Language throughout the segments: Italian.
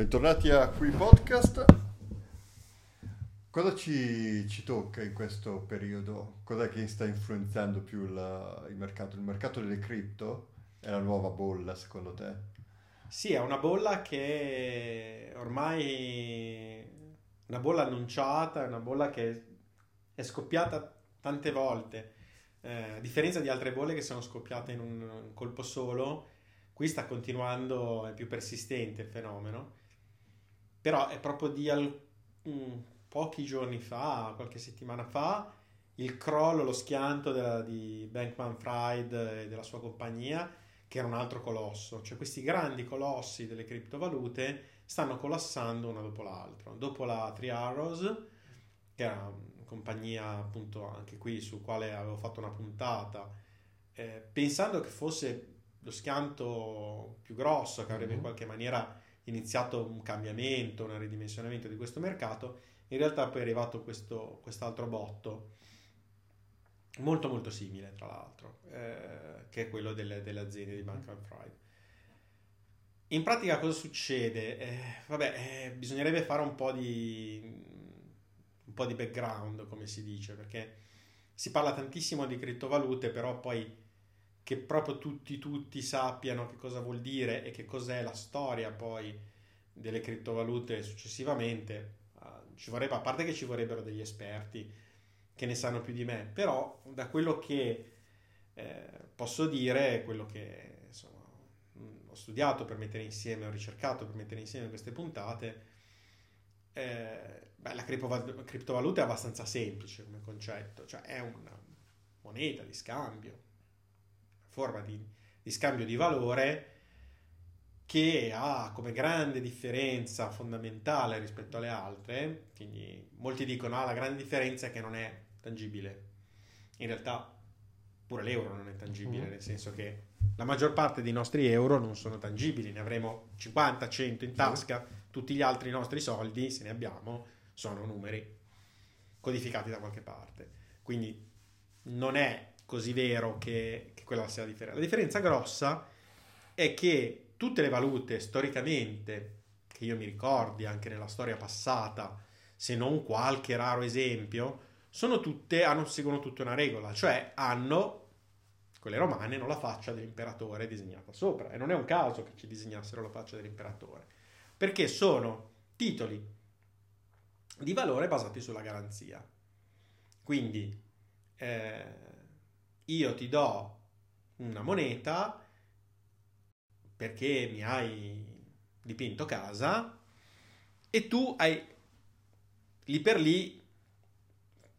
Bentornati a Qui Podcast. Cosa ci tocca in questo periodo? Cosa che sta influenzando più il mercato? Il mercato delle cripto è la nuova bolla, secondo te? Sì, è una bolla che ormai una bolla annunciata, una bolla che è scoppiata tante volte. A differenza di altre bolle che sono scoppiate in un colpo solo, qui sta continuando, è più persistente il fenomeno. Però è proprio di pochi giorni fa, qualche settimana fa, il crollo, lo schianto di Bankman Fried e della sua compagnia, che era un altro colosso. Cioè questi grandi colossi delle criptovalute stanno collassando una dopo l'altra. Dopo la Three Arrows, che era compagnia, appunto, anche qui su quale avevo fatto una puntata, pensando che fosse lo schianto più grosso, che avrebbe in qualche maniera iniziato un cambiamento, un ridimensionamento di questo mercato. In realtà poi è arrivato quest'altro botto molto molto simile, tra l'altro, che è quello delle aziende di Bankman Fried. In pratica cosa succede? Bisognerebbe fare un po' di background, come si dice, perché si parla tantissimo di criptovalute, però poi che proprio tutti sappiano che cosa vuol dire e che cos'è la storia poi delle criptovalute successivamente, a parte che ci vorrebbero degli esperti che ne sanno più di me, però da quello che posso dire, quello che insomma ho studiato per mettere insieme, ho ricercato per mettere insieme queste puntate, la criptovaluta è abbastanza semplice come concetto, cioè è una moneta di scambio, una forma di scambio di valore che ha come grande differenza fondamentale rispetto alle altre. Quindi molti dicono la grande differenza è che non è tangibile. In realtà pure l'euro non è tangibile, nel senso che la maggior parte dei nostri euro non sono tangibili, ne avremo 50, 100 in tasca, tutti gli altri nostri soldi, se ne abbiamo, sono numeri codificati da qualche parte. Quindi non è così vero che quella sia la differenza. La differenza grossa è che tutte le valute storicamente, che io mi ricordi anche nella storia passata, se non qualche raro esempio, seguono tutte una regola, cioè hanno, quelle romane, non la faccia dell'imperatore disegnata sopra, e non è un caso che ci disegnassero la faccia dell'imperatore, perché sono titoli di valore basati sulla garanzia. Quindi io ti do una moneta perché mi hai dipinto casa e tu hai lì per lì.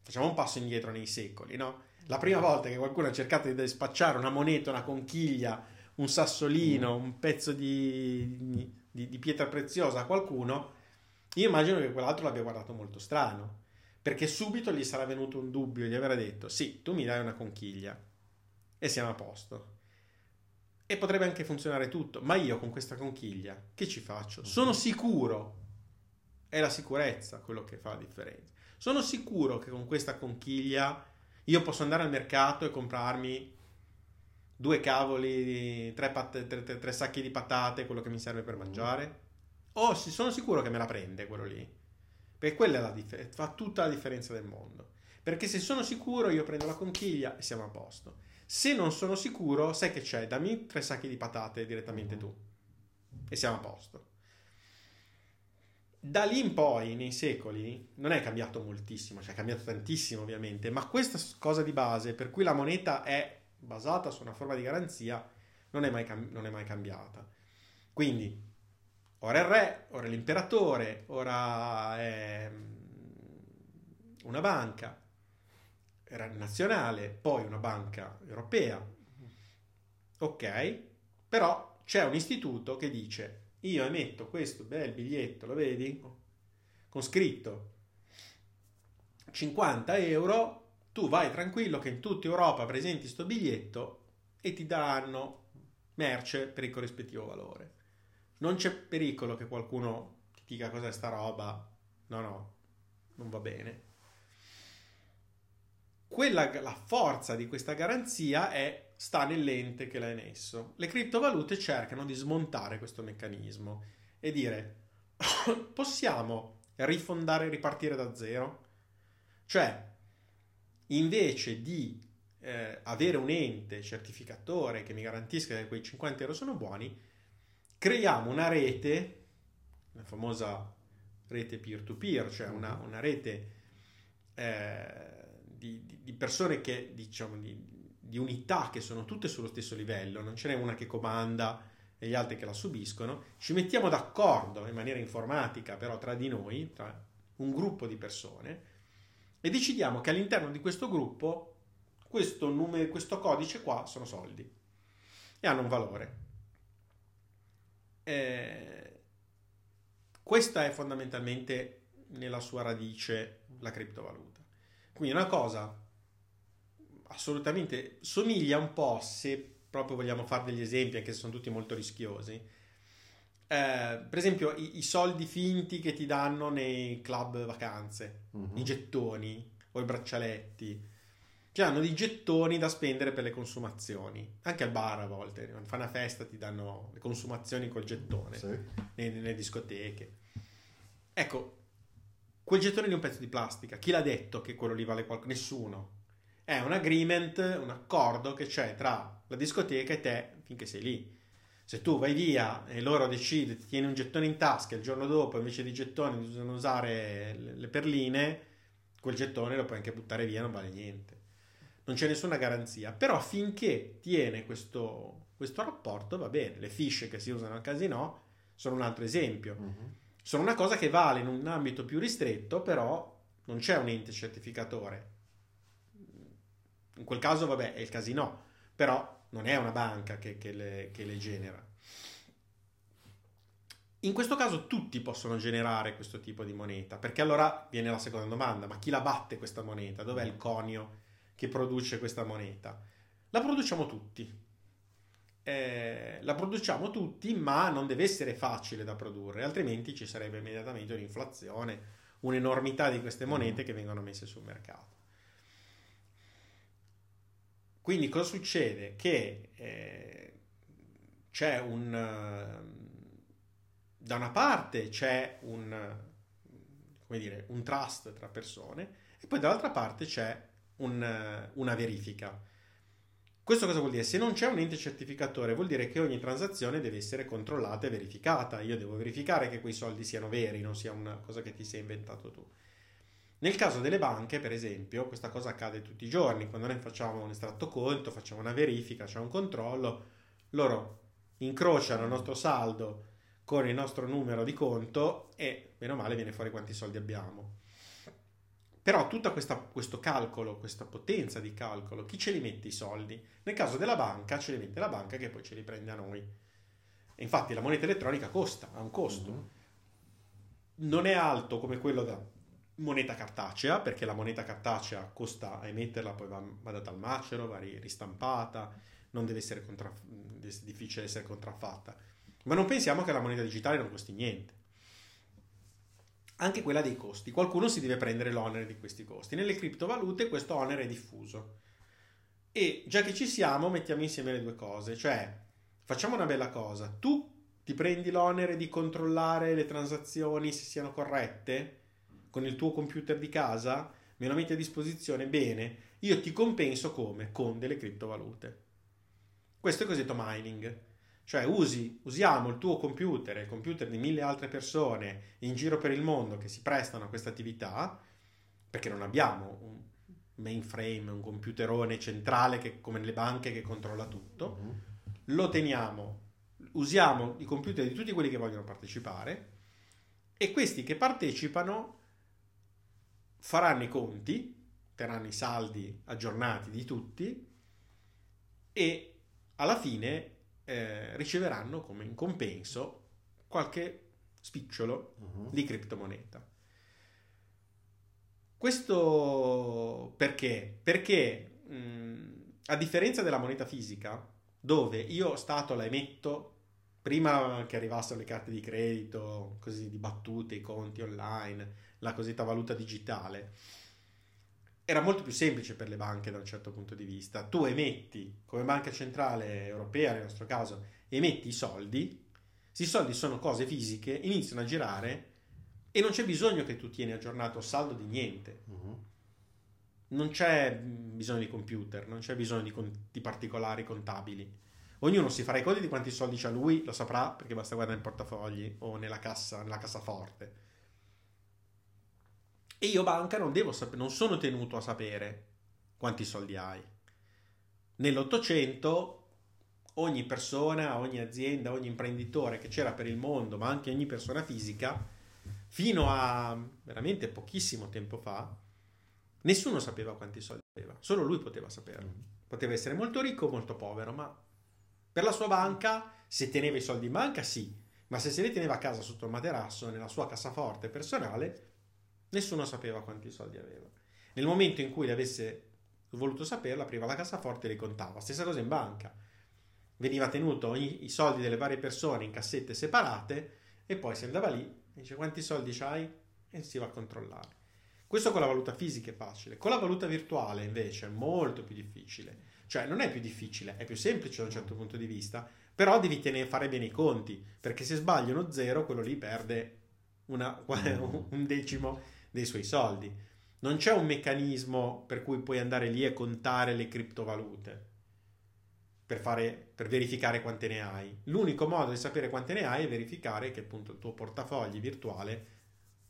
Facciamo un passo indietro nei secoli, no? La prima volta che qualcuno ha cercato di spacciare una moneta, una conchiglia, un sassolino, un pezzo di pietra preziosa a qualcuno, io immagino che quell'altro l'abbia guardato molto strano, perché subito gli sarà venuto un dubbio, gli avrà detto: sì, tu mi dai una conchiglia e siamo a posto, e potrebbe anche funzionare tutto, ma io con questa conchiglia che ci faccio? Sono sicuro, è la sicurezza quello che fa la differenza. Sono sicuro che con questa conchiglia io posso andare al mercato e comprarmi 2 cavoli, 3 sacchi di patate, quello che mi serve per mangiare? O sono sicuro che me la prende quello lì? Perché quella è fa tutta la differenza del mondo. Perché se sono sicuro io prendo la conchiglia e siamo a posto. Se non sono sicuro, sai che c'è? Dammi 3 sacchi di patate direttamente tu e siamo a posto. Da lì in poi, nei secoli, non è cambiato moltissimo, cioè è cambiato tantissimo ovviamente, ma questa cosa di base, per cui la moneta è basata su una forma di garanzia, non è mai cambiata. Quindi, ora è il re, ora è l'imperatore, ora è una banca nazionale, poi una banca europea. Ok, però c'è un istituto che dice: io emetto questo bel biglietto, lo vedi? Con scritto 50 euro, tu vai tranquillo che in tutta Europa presenti sto biglietto e ti daranno merce per il corrispettivo valore. Non c'è pericolo che qualcuno ti dica: cos'è sta roba? No, non va bene. La forza di questa garanzia sta nell'ente che l'ha emesso. Le criptovalute cercano di smontare questo meccanismo e dire: possiamo rifondare e ripartire da zero? Cioè, invece di avere un ente certificatore che mi garantisca che quei 50 euro sono buoni, creiamo una rete, la famosa rete peer-to-peer, cioè una rete di persone che, diciamo, di unità che sono tutte sullo stesso livello, non ce n'è una che comanda e gli altri che la subiscono. Ci mettiamo d'accordo in maniera informatica, però tra di noi, tra un gruppo di persone, e decidiamo che all'interno di questo gruppo questo codice qua sono soldi e hanno un valore. Questa è fondamentalmente nella sua radice la criptovaluta. Quindi una cosa assolutamente somiglia un po', se proprio vogliamo fare degli esempi, anche se sono tutti molto rischiosi, per esempio i soldi finti che ti danno nei club vacanze, i gettoni o i braccialetti, cioè hanno dei gettoni da spendere per le consumazioni, anche al bar a volte, quando fa una festa ti danno le consumazioni col gettone, sì, nelle discoteche. Ecco, quel gettone di un pezzo di plastica, chi l'ha detto che quello lì vale qualcosa? Nessuno. È un agreement, un accordo che c'è tra la discoteca e te finché sei lì. Se tu vai via e loro decidono, ti tieni un gettone in tasca, il giorno dopo invece di gettoni bisogna usare le perline, quel gettone lo puoi anche buttare via, non vale niente. Non c'è nessuna garanzia, però finché tiene questo rapporto va bene. Le fiche che si usano al casino sono un altro esempio. Sono una cosa che vale in un ambito più ristretto, però non c'è un ente certificatore. In quel caso, vabbè, è il casino, però non è una banca che le genera. In questo caso tutti possono generare questo tipo di moneta, perché allora viene la seconda domanda: ma chi la batte questa moneta? Dov'è il conio che produce questa moneta? La produciamo tutti. La produciamo tutti, ma non deve essere facile da produrre, altrimenti ci sarebbe immediatamente un'inflazione, un'enormità di queste monete che vengono messe sul mercato. Quindi cosa succede? Che c'è da una parte c'è un trust tra persone, e poi dall'altra parte c'è una verifica. Questo cosa vuol dire? Se non c'è un ente certificatore, vuol dire che ogni transazione deve essere controllata e verificata. Io devo verificare che quei soldi siano veri, non sia una cosa che ti sei inventato tu. Nel caso delle banche, per esempio, questa cosa accade tutti i giorni. Quando noi facciamo un estratto conto, facciamo una verifica, c'è un controllo, loro incrociano il nostro saldo con il nostro numero di conto e, meno male, viene fuori quanti soldi abbiamo. Però tutto questo calcolo, questa potenza di calcolo, chi ce li mette i soldi? Nel caso della banca, ce li mette la banca che poi ce li prende a noi. E infatti la moneta elettronica ha un costo. Non è alto come quello da moneta cartacea, perché la moneta cartacea costa a emetterla, poi va data al macero, va ristampata, non deve essere difficile essere contraffatta. Ma non pensiamo che la moneta digitale non costi niente. Anche quella dei costi, qualcuno si deve prendere l'onere di questi costi. Nelle criptovalute questo onere è diffuso. E già che ci siamo, mettiamo insieme le due cose, cioè facciamo una bella cosa: tu ti prendi l'onere di controllare le transazioni, se siano corrette, con il tuo computer di casa, me lo metti a disposizione, bene, io ti compenso come? Con delle criptovalute. Questo è cosiddetto mining, cioè usiamo il tuo computer e il computer di 1000 altre persone in giro per il mondo che si prestano a questa attività, perché non abbiamo un mainframe, un computerone centrale che, come nelle banche, che controlla tutto, lo teniamo, usiamo i computer di tutti quelli che vogliono partecipare, e questi che partecipano faranno i conti, terranno i saldi aggiornati di tutti e alla fine riceveranno come in compenso qualche spicciolo di criptomoneta. Questo perché? Perché a differenza della moneta fisica, dove io Stato la emetto prima che arrivassero le carte di credito, così dibattute, i conti online, la cosiddetta valuta digitale, era molto più semplice per le banche da un certo punto di vista. Tu emetti, come Banca Centrale Europea nel nostro caso, emetti i soldi, Se i soldi sono cose fisiche, iniziano a girare e non c'è bisogno che tu tieni aggiornato il saldo di niente. Non c'è bisogno di computer, non c'è bisogno di particolari contabili. Ognuno si farà i conti di quanti soldi c'ha lui, lo saprà perché basta guardare in portafogli o nella cassaforte. E io banca non devo sapere, non sono tenuto a sapere quanti soldi hai. Nell'800 ogni persona, ogni azienda, ogni imprenditore che c'era per il mondo, ma anche ogni persona fisica, fino a veramente pochissimo tempo fa, nessuno sapeva quanti soldi aveva. Solo lui poteva saperlo. Poteva essere molto ricco o molto povero, ma per la sua banca, se teneva i soldi in banca, sì, ma se se li teneva a casa sotto il materasso, nella sua cassaforte personale, nessuno sapeva quanti soldi aveva. Nel momento in cui li avesse voluto saperlo, apriva la cassaforte e li contava. Stessa cosa in banca. Veniva tenuto i soldi delle varie persone in cassette separate e poi si andava lì e dice quanti soldi c'hai? E si va a controllare. Questo con la valuta fisica è facile. Con la valuta virtuale invece è molto più difficile. Cioè non è più difficile, è più semplice da un certo punto di vista, però devi fare bene i conti, perché se sbagli uno zero, quello lì perde un decimo dei suoi soldi. Non c'è un meccanismo per cui puoi andare lì e contare le criptovalute per verificare quante ne hai. L'unico modo di sapere quante ne hai è verificare che appunto il tuo portafogli virtuale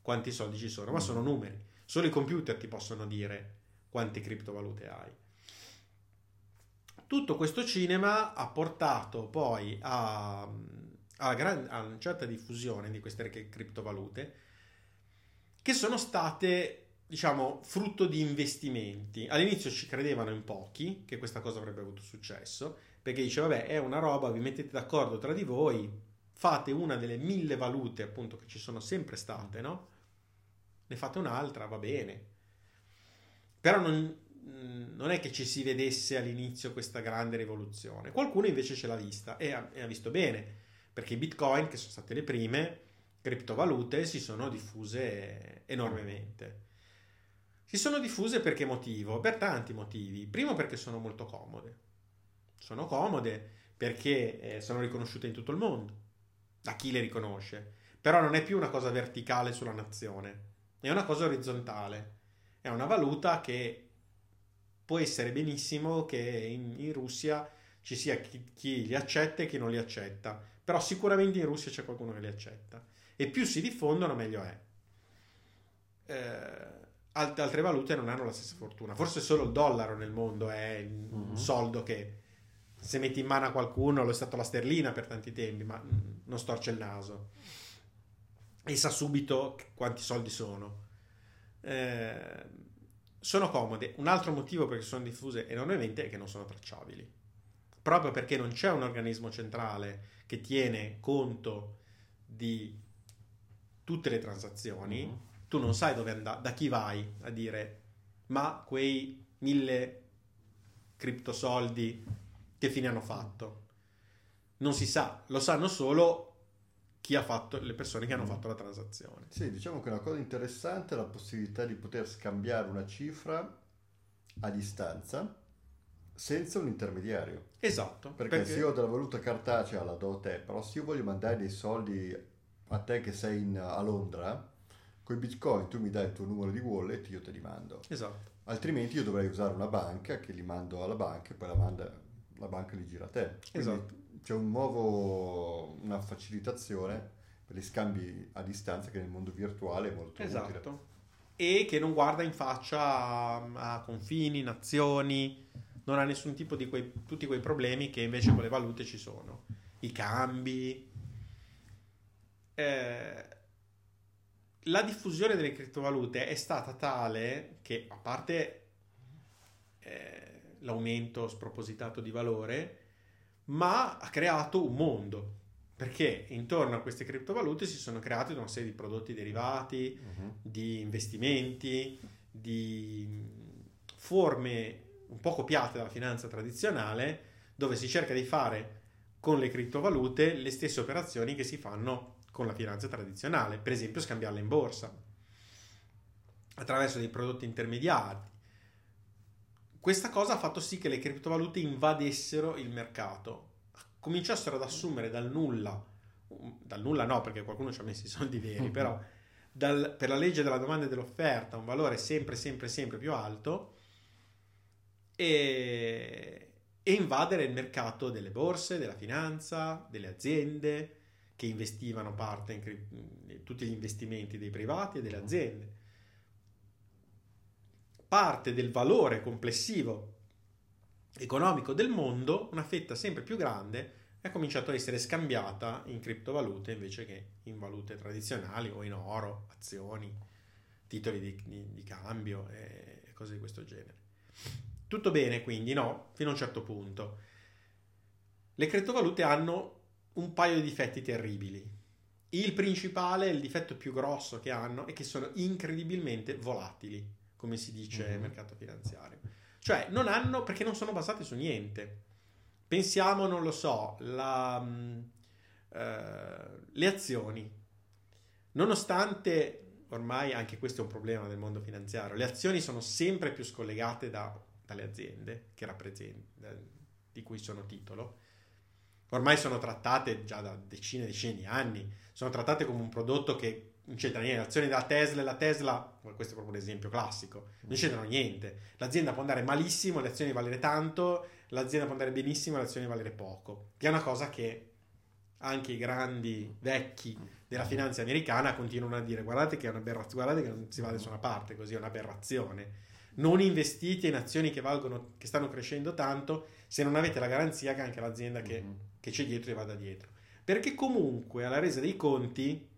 quanti soldi ci sono, ma sono numeri. Solo i computer ti possono dire quante criptovalute hai. Tutto questo cinema ha portato poi a una certa diffusione di queste criptovalute che sono state, diciamo, frutto di investimenti. All'inizio ci credevano in pochi che questa cosa avrebbe avuto successo, perché diceva, vabbè, è una roba, vi mettete d'accordo tra di voi, fate una delle 1000 valute appunto che ci sono sempre state, no? Ne fate un'altra, va bene. Però non è che ci si vedesse all'inizio questa grande rivoluzione. Qualcuno invece ce l'ha vista e ha visto bene, perché i Bitcoin, che sono state le prime criptovalute, si sono diffuse enormemente. Si sono diffuse per che motivo? Per tanti motivi. Primo, perché sono molto comode. Sono comode perché sono riconosciute in tutto il mondo da chi le riconosce. Però non è più una cosa verticale sulla nazione, è una cosa orizzontale. È una valuta che può essere benissimo che in Russia ci sia chi li accetta e chi non li accetta, però sicuramente in Russia c'è qualcuno che li accetta e più si diffondono meglio è. Altre valute non hanno la stessa fortuna. Forse solo il dollaro nel mondo è un soldo che se metti in mano a qualcuno, lo è stato la sterlina per tanti tempi, ma non storce il naso e sa subito quanti soldi sono. Sono comode. Un altro motivo perché sono diffuse enormemente è che non sono tracciabili, proprio perché non c'è un organismo centrale che tiene conto di tutte le transazioni. Tu non sai dove andare, da chi vai a dire ma quei 1000 criptosoldi che fine hanno fatto. Non si sa, lo sanno solo chi ha fatto, le persone che hanno fatto la transazione. Sì, diciamo che una cosa interessante è la possibilità di poter scambiare una cifra a distanza senza un intermediario. Esatto. Perché se io ho della valuta cartacea la do a te, però se io voglio mandare dei soldi a te che sei a Londra, con i Bitcoin tu mi dai il tuo numero di wallet, io te li mando. Esatto. Altrimenti io dovrei usare una banca che li mando alla banca e poi la banca li gira a te. Quindi, esatto, c'è una facilitazione per gli scambi a distanza che nel mondo virtuale è molto, esatto, utile. E che non guarda in faccia a confini, nazioni, non ha nessun tipo di tutti quei problemi che invece con le valute ci sono. I cambi. La diffusione delle criptovalute è stata tale che, a parte l'aumento spropositato di valore, ma ha creato un mondo, perché intorno a queste criptovalute si sono creati una serie di prodotti derivati, di investimenti, di forme un po' copiate dalla finanza tradizionale, dove si cerca di fare con le criptovalute le stesse operazioni che si fanno con la finanza tradizionale, per esempio scambiarle in borsa attraverso dei prodotti intermediari. Questa cosa ha fatto sì che le criptovalute invadessero il mercato, cominciassero ad assumere dal nulla dal nulla no, perché qualcuno ci ha messo i soldi veri, però per la legge della domanda e dell'offerta un valore sempre più alto e invadere il mercato delle borse, della finanza, delle aziende che investivano parte in tutti gli investimenti dei privati e delle aziende. Parte del valore complessivo economico del mondo, una fetta sempre più grande, è cominciato a essere scambiata in criptovalute invece che in valute tradizionali o in oro, azioni, titoli di cambio e cose di questo genere. Tutto bene quindi, no? Fino a un certo punto. Le criptovalute hanno un paio di difetti terribili. Il principale, il difetto più grosso che hanno, è che sono incredibilmente volatili, come si dice nel mercato finanziario. Cioè, non hanno, perché non sono basate su niente. Pensiamo, non lo so, le azioni. Nonostante, ormai anche questo è un problema del mondo finanziario, le azioni sono sempre più scollegate dalle aziende che di cui sono titolo. Ormai sono trattate già da decine di anni, sono trattate come un prodotto che non c'entra niente. Le azioni della Tesla, questo è proprio un esempio classico, non c'entrano niente. L'azienda può andare malissimo, le azioni valere tanto, l'azienda può andare benissimo, le azioni valere poco, che è una cosa che anche i grandi vecchi della finanza americana continuano a dire: guardate che è un'aberrazione, guardate che non si va da nessuna parte, così è un'aberrazione, non investite in azioni che stanno crescendo tanto, se non avete la garanzia che anche l'azienda che c'è dietro e vada dietro, perché comunque alla resa dei conti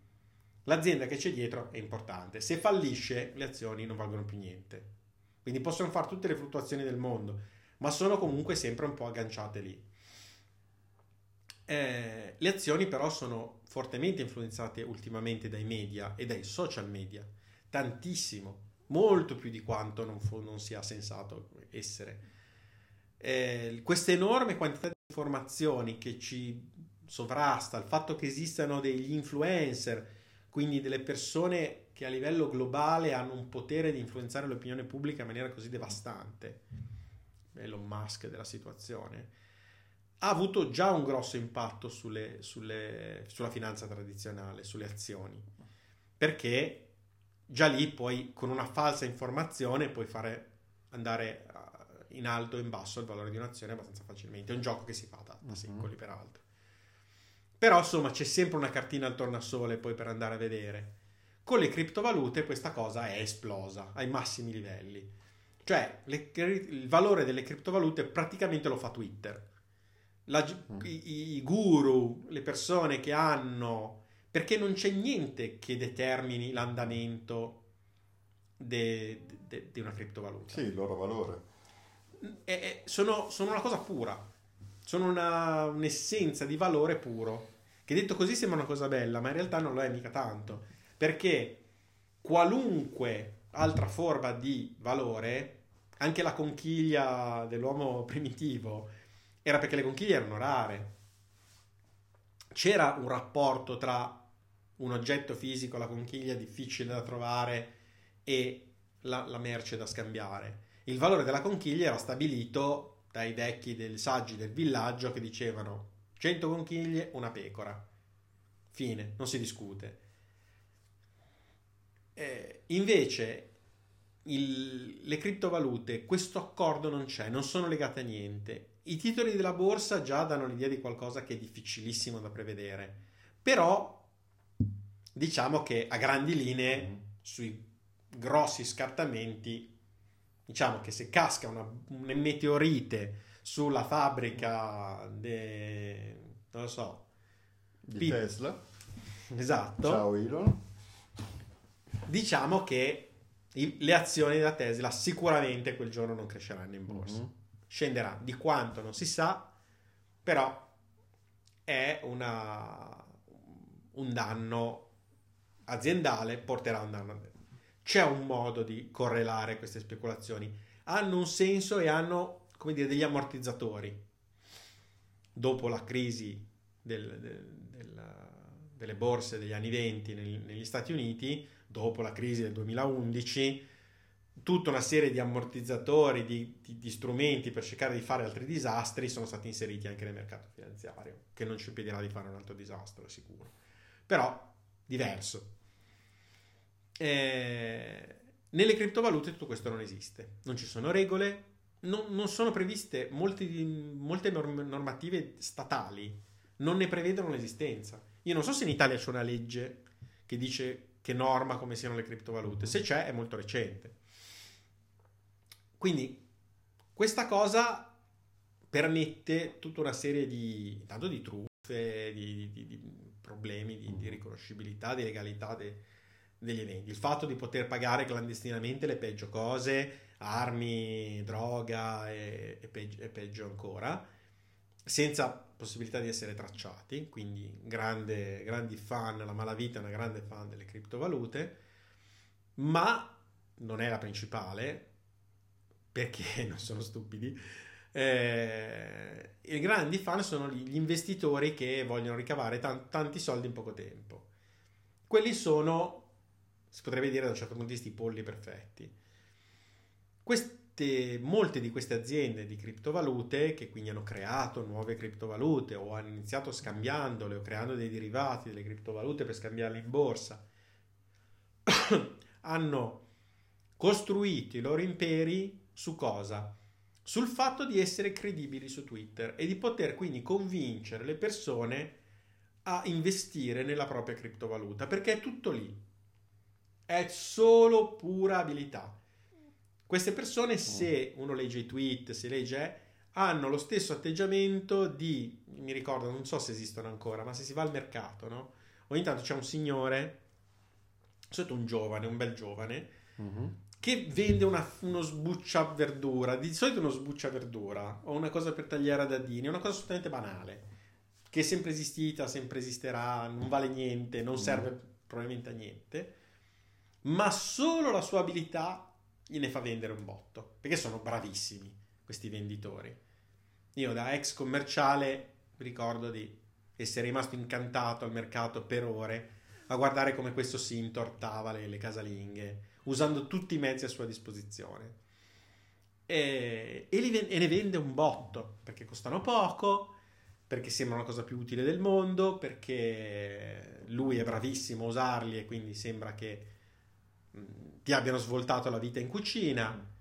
l'azienda che c'è dietro è importante. Se fallisce, le azioni non valgono più niente. Quindi possono fare tutte le fluttuazioni del mondo, ma sono comunque sempre un po' agganciate lì. Le azioni però sono fortemente influenzate ultimamente dai media e dai social media, tantissimo, molto più di quanto non sia sensato essere. Questa enorme quantità di informazioni che ci sovrasta, il fatto che esistano degli influencer, quindi delle persone che a livello globale hanno un potere di influenzare l'opinione pubblica in maniera così devastante, Elon Musk della situazione, ha avuto già un grosso impatto sulla finanza tradizionale, sulle azioni, perché già lì poi con una falsa informazione puoi fare andare in alto e in basso il valore di un'azione abbastanza facilmente. È un gioco che si fa da secoli peraltro. Però insomma c'è sempre una cartina al tornasole poi per andare a vedere. Con le criptovalute questa cosa è esplosa ai massimi livelli. Cioè il valore delle criptovalute praticamente lo fa Twitter. I guru, le persone che hanno... Perché non c'è niente che determini l'andamento di una criptovaluta. Sì, il loro valore. Sono una cosa pura. Sono un'essenza di valore puro, che detto così sembra una cosa bella, ma in realtà non lo è mica tanto, perché qualunque altra forma di valore, anche la conchiglia dell'uomo primitivo, era perché le conchiglie erano rare. C'era un rapporto tra un oggetto fisico, la conchiglia difficile da trovare, e la merce da scambiare. Il valore della conchiglia era stabilito dai vecchi del saggi del villaggio che dicevano 100 conchiglie, una pecora, fine, non si discute. Invece le criptovalute, questo accordo non c'è, non sono legate a niente. I titoli della borsa già danno l'idea di qualcosa che è difficilissimo da prevedere, però diciamo che a grandi linee sui grossi scartamenti, diciamo che se casca una meteorite sulla fabbrica di Tesla, esatto, ciao Elon, diciamo che le azioni della Tesla sicuramente quel giorno non cresceranno in borsa, scenderà di quanto non si sa, però è un danno aziendale, porterà un danno aziendale. C'è un modo di correlare queste speculazioni, hanno un senso e hanno, come dire, degli ammortizzatori. Dopo la crisi delle borse degli anni 20 negli Stati Uniti, dopo la crisi del 2011, tutta una serie di ammortizzatori, di strumenti per cercare di fare altri disastri sono stati inseriti anche nel mercato finanziario, che non ci impedirà di fare un altro disastro sicuro, però diverso. Nelle criptovalute tutto questo non esiste, non ci sono regole, non sono previste molte normative statali, non ne prevedono l'esistenza. Io non so se in Italia c'è una legge che dice, che norma come siano le criptovalute, se c'è è molto recente. Quindi questa cosa permette tutta una serie di, intanto, di truffe, di problemi di riconoscibilità, di legalità degli eventi. Il fatto di poter pagare clandestinamente le peggio cose, armi, droga e peggio ancora, senza possibilità di essere tracciati, quindi grandi fan, la malavita è una grande fan delle criptovalute, ma non è la principale, perché non sono stupidi. I grandi fan sono gli investitori che vogliono ricavare tanti soldi in poco tempo. Quelli sono, si potrebbe dire da un certo punto di vista, i polli perfetti. Molte di queste aziende di criptovalute, che quindi hanno creato nuove criptovalute o hanno iniziato scambiandole o creando dei derivati delle criptovalute per scambiarle in borsa, hanno costruito i loro imperi su cosa? Sul fatto di essere credibili su Twitter e di poter quindi convincere le persone a investire nella propria criptovaluta, perché è tutto lì, è solo pura abilità. Queste persone, se uno legge i tweet, se legge, hanno lo stesso atteggiamento di, mi ricordo, non so se esistono ancora, ma se si va al mercato, no? Ogni tanto c'è un signore, sotto un bel giovane, che vende uno sbucciaverdura, di solito uno sbucciaverdura, o una cosa per tagliare a dadini, una cosa assolutamente banale, che è sempre esistita, sempre esisterà, non vale niente, non serve probabilmente a niente, ma solo la sua abilità gliene fa vendere un botto, perché sono bravissimi questi venditori. Io da ex commerciale ricordo di essere rimasto incantato al mercato per ore a guardare come questo si intortava le casalinghe usando tutti i mezzi a sua disposizione, e ne vende un botto perché costano poco, perché sembra una cosa più utile del mondo, perché lui è bravissimo a usarli e quindi sembra che ti abbiano svoltato la vita in cucina,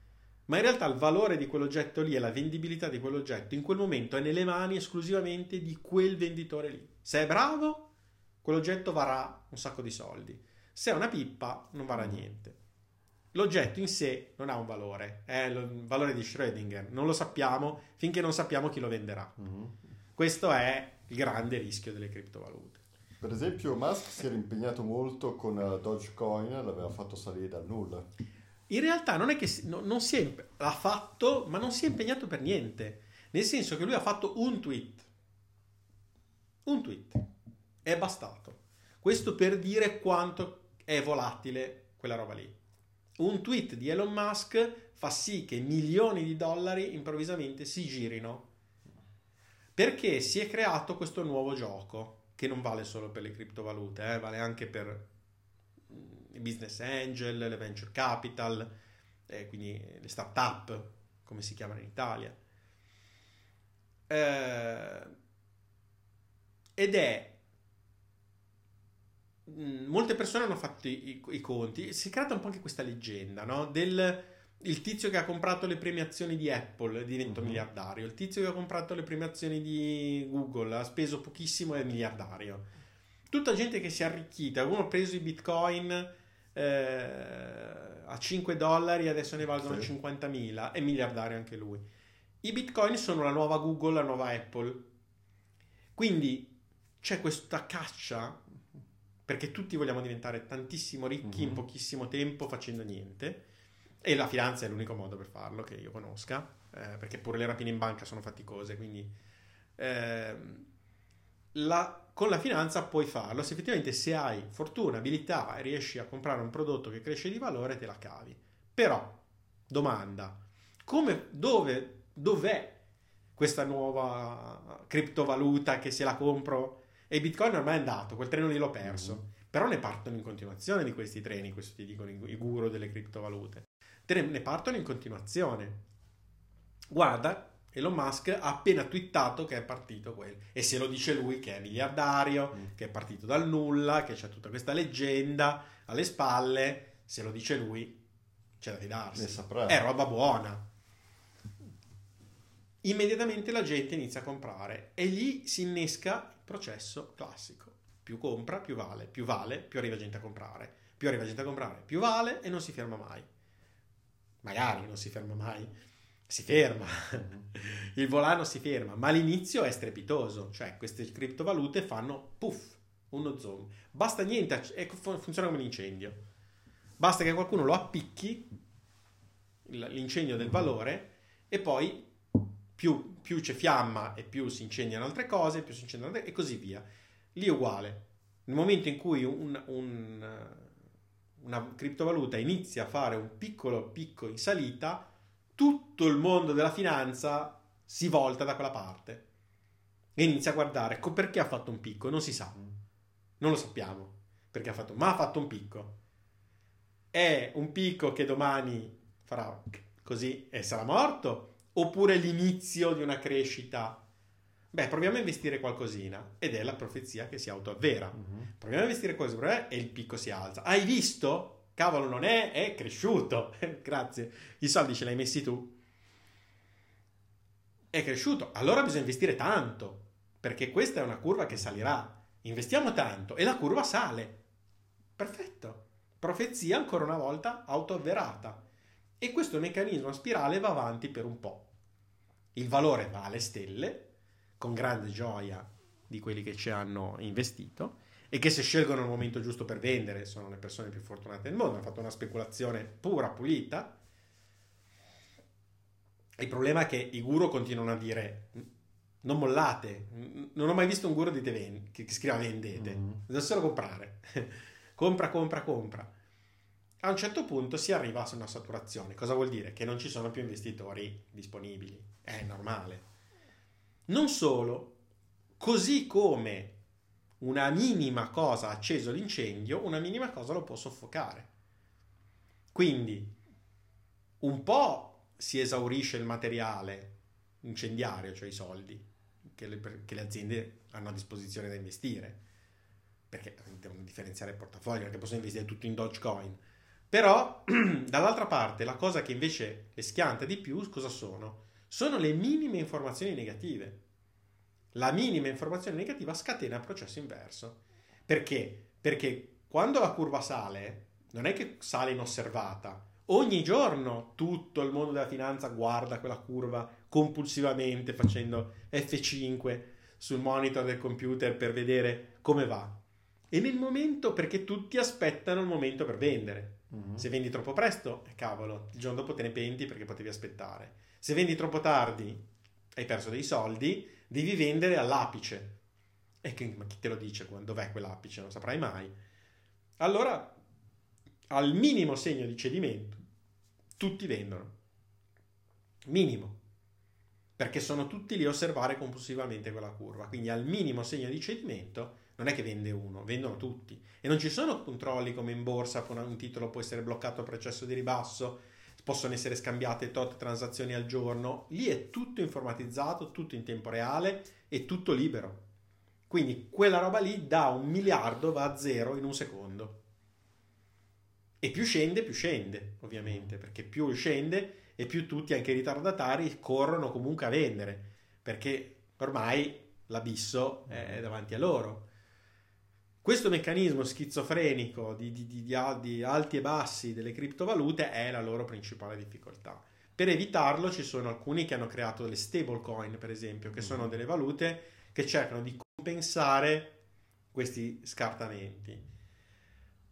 ma in realtà il valore di quell'oggetto lì e la vendibilità di quell'oggetto in quel momento è nelle mani esclusivamente di quel venditore lì. Se è bravo, quell'oggetto varrà un sacco di soldi, se è una pippa non varrà niente. L'oggetto in sé non ha un valore, è il valore di Schrödinger, non lo sappiamo finché non sappiamo chi lo venderà. Questo è il grande rischio delle criptovalute. Per esempio Musk si era impegnato molto con Dogecoin, l'aveva fatto salire dal nulla. In realtà non è che l'ha fatto, ma non si è impegnato per niente, nel senso che lui ha fatto un tweet, è bastato. Questo per dire quanto è volatile quella roba lì. Un tweet di Elon Musk fa sì che milioni di dollari improvvisamente si girino, perché si è creato questo nuovo gioco, che non vale solo per le criptovalute, vale anche per i business angel, le venture capital, quindi le start-up, come si chiamano in Italia. Ed è... Molte persone hanno fatto i conti, si è creata un po' anche questa leggenda, no? Il tizio che ha comprato le prime azioni di Apple diventa miliardario, il tizio che ha comprato le prime azioni di Google ha speso pochissimo e è miliardario. Tutta gente che si è arricchita, uno ha preso i bitcoin a $5, adesso ne valgono 50.000, è miliardario anche lui. I bitcoin sono la nuova Google, la nuova Apple. Quindi c'è questa caccia, perché tutti vogliamo diventare tantissimo ricchi in pochissimo tempo facendo niente. E la finanza è l'unico modo per farlo che io conosca, perché pure le rapine in banca sono faticose, quindi con la finanza puoi farlo. Se effettivamente se hai fortuna, abilità e riesci a comprare un prodotto che cresce di valore, te la cavi. Però, domanda, dov'è questa nuova criptovaluta che se la compro? E Bitcoin ormai è andato, quel treno lì l'ho perso, però ne partono in continuazione di questi treni, questo ti dicono i guru delle criptovalute. ne partono in continuazione. Guarda, Elon Musk ha appena twittato che è partito quello, e se lo dice lui che è miliardario, che è partito dal nulla, che c'è tutta questa leggenda alle spalle, se lo dice lui c'è da fidarsi, è roba buona. Immediatamente la gente inizia a comprare e lì si innesca il processo classico: più compra più vale, più arriva gente a comprare, più arriva gente a comprare, più vale, e non si ferma mai. Magari non si ferma mai, si ferma, il volano si ferma, ma l'inizio è strepitoso, cioè queste criptovalute fanno puff, uno zoom, basta niente, funziona come un incendio, basta che qualcuno lo appicchi, l'incendio del valore, e poi più c'è fiamma e più si incendiano altre cose, più si incendiano altre, e così via. Lì è uguale, nel momento in cui una criptovaluta inizia a fare un piccolo picco in salita, tutto il mondo della finanza si volta da quella parte e inizia a guardare perché ha fatto un picco, non si sa, non lo sappiamo perché ha fatto, ma ha fatto un picco, è un picco che domani farà così e sarà morto, oppure l'inizio di una crescita. Beh, proviamo a investire qualcosina, ed è la profezia che si autoavvera. Proviamo a investire qualcosa e il picco si alza. Hai visto? Cavolo, non è cresciuto. Grazie. I soldi ce li hai messi tu. È cresciuto. Allora bisogna investire tanto, perché questa è una curva che salirà. Investiamo tanto e la curva sale. Perfetto. Profezia ancora una volta autoavverata. E questo meccanismo a spirale va avanti per un po'. Il valore va alle stelle, con grande gioia di quelli che ci hanno investito e che, se scelgono il momento giusto per vendere, sono le persone più fortunate del mondo, hanno fatto una speculazione pura, pulita. Il problema è che i guru continuano a dire non mollate, non ho mai visto un guru che scriva vendete, bisogna solo comprare, compra. A un certo punto si arriva a una saturazione. Cosa vuol dire? Che non ci sono più investitori disponibili, è normale. Non solo, così come una minima cosa ha acceso l'incendio, una minima cosa lo può soffocare. Quindi un po' si esaurisce il materiale incendiario, cioè i soldi che le aziende hanno a disposizione da investire, perché devono differenziare il portafoglio, perché possono investire tutto in Dogecoin. Però dall'altra parte la cosa che invece le schianta di più, cosa sono? Sono le minime informazioni negative. La minima informazione negativa scatena il processo inverso. Perché? Perché quando la curva sale, non è che sale inosservata. Ogni giorno tutto il mondo della finanza guarda quella curva compulsivamente, facendo F5 sul monitor del computer per vedere come va. E nel momento, perché tutti aspettano il momento per vendere. Se vendi troppo presto, cavolo, il giorno dopo te ne penti perché potevi aspettare. Se vendi troppo tardi, hai perso dei soldi, devi vendere all'apice. E che, ma chi te lo dice? Dov'è quell'apice? Non saprai mai. Allora, al minimo segno di cedimento, tutti vendono. Minimo. Perché sono tutti lì a osservare compulsivamente quella curva. Quindi al minimo segno di cedimento non è che vende uno, vendono tutti. E non ci sono controlli come in borsa, un titolo può essere bloccato per eccesso di ribasso, possono essere scambiate tot transazioni al giorno. Lì è tutto informatizzato, tutto in tempo reale e tutto libero. Quindi quella roba lì da 1 miliardo va a zero in 1 secondo. E più scende, ovviamente, perché più scende e più tutti, anche i ritardatari, corrono comunque a vendere, perché ormai l'abisso è davanti a loro. Questo meccanismo schizofrenico di alti e bassi delle criptovalute è la loro principale difficoltà. Per evitarlo ci sono alcuni che hanno creato delle stablecoin, per esempio, che sono delle valute che cercano di compensare questi scartamenti.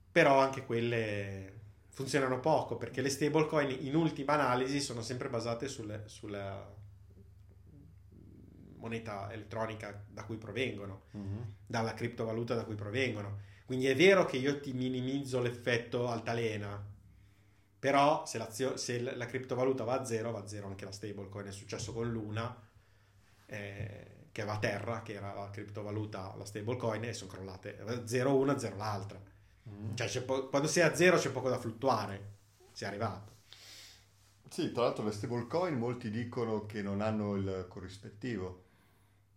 Però anche quelle funzionano poco, perché le stablecoin in ultima analisi sono sempre basate sulla moneta elettronica da cui provengono, dalla criptovaluta da cui provengono. Quindi è vero che io ti minimizzo l'effetto altalena, però se la criptovaluta va a zero anche la stablecoin. È successo con Luna, che va a terra, che era la criptovaluta, la stablecoin, e sono crollate, zero una, zero l'altra. Cioè quando sei a zero c'è poco da fluttuare, sei arrivato. Sì, tra l'altro le stablecoin molti dicono che non hanno il corrispettivo,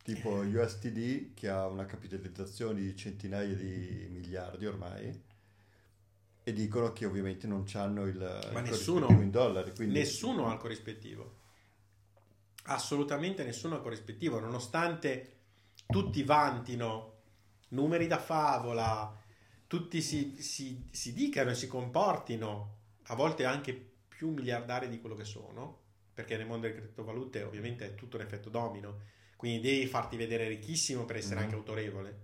tipo USDT che ha una capitalizzazione di centinaia di miliardi ormai, e dicono che ovviamente non c'hanno il corrispettivo in dollari. Quindi... nessuno ha il corrispettivo. Assolutamente nessuno ha il corrispettivo, nonostante tutti vantino numeri da favola, tutti si dicano e si comportino, a volte anche più miliardari di quello che sono, perché nel mondo delle criptovalute ovviamente è tutto un effetto domino, quindi devi farti vedere ricchissimo per essere anche autorevole.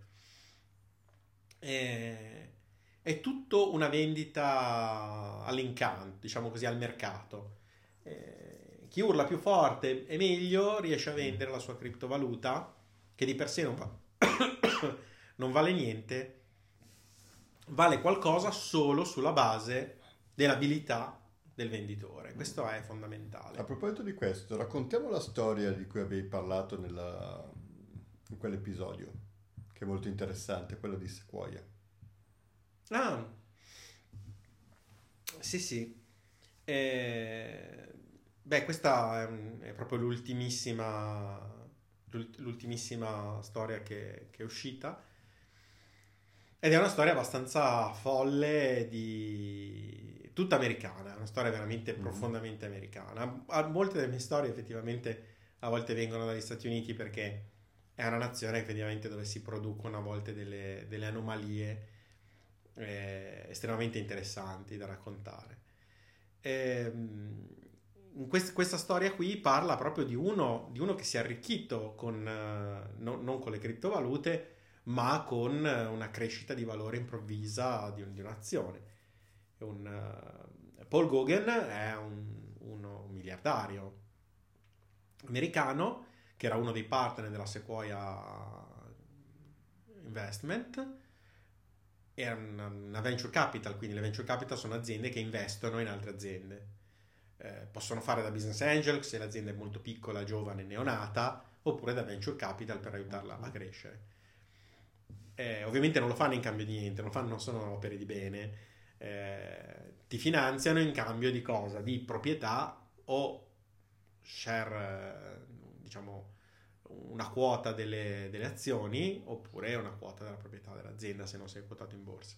È tutto una vendita all'incanto, diciamo così, al mercato. Chi urla più forte e meglio riesce a vendere la sua criptovaluta, che di per sé non vale niente, vale qualcosa solo sulla base dell'abilità del venditore. Questo è fondamentale. A proposito di questo, raccontiamo la storia di cui avevi parlato in quell'episodio, che è molto interessante, quella di Sequoia. Ah, sì. Questa è proprio l'ultimissima storia che è uscita, ed è una storia abbastanza folle, di tutta americana, una storia veramente profondamente americana. Molte delle mie storie effettivamente a volte vengono dagli Stati Uniti, perché è una nazione effettivamente dove si producono a volte delle anomalie estremamente interessanti da raccontare. Questa storia qui parla proprio di uno che si è arricchito non con le criptovalute, ma con una crescita di valore improvvisa di un'azione. Paul Gogan è un miliardario americano che era uno dei partner della Sequoia Investment. Era una venture capital, quindi le venture capital sono aziende che investono in altre aziende. Possono fare da business angel se l'azienda è molto piccola, giovane, neonata, oppure da venture capital per aiutarla a crescere. Ovviamente non lo fanno in cambio di niente, non sono opere di bene, ti finanziano in cambio di cosa? Di proprietà o share, diciamo una quota delle azioni, oppure una quota della proprietà dell'azienda se non sei quotato in borsa.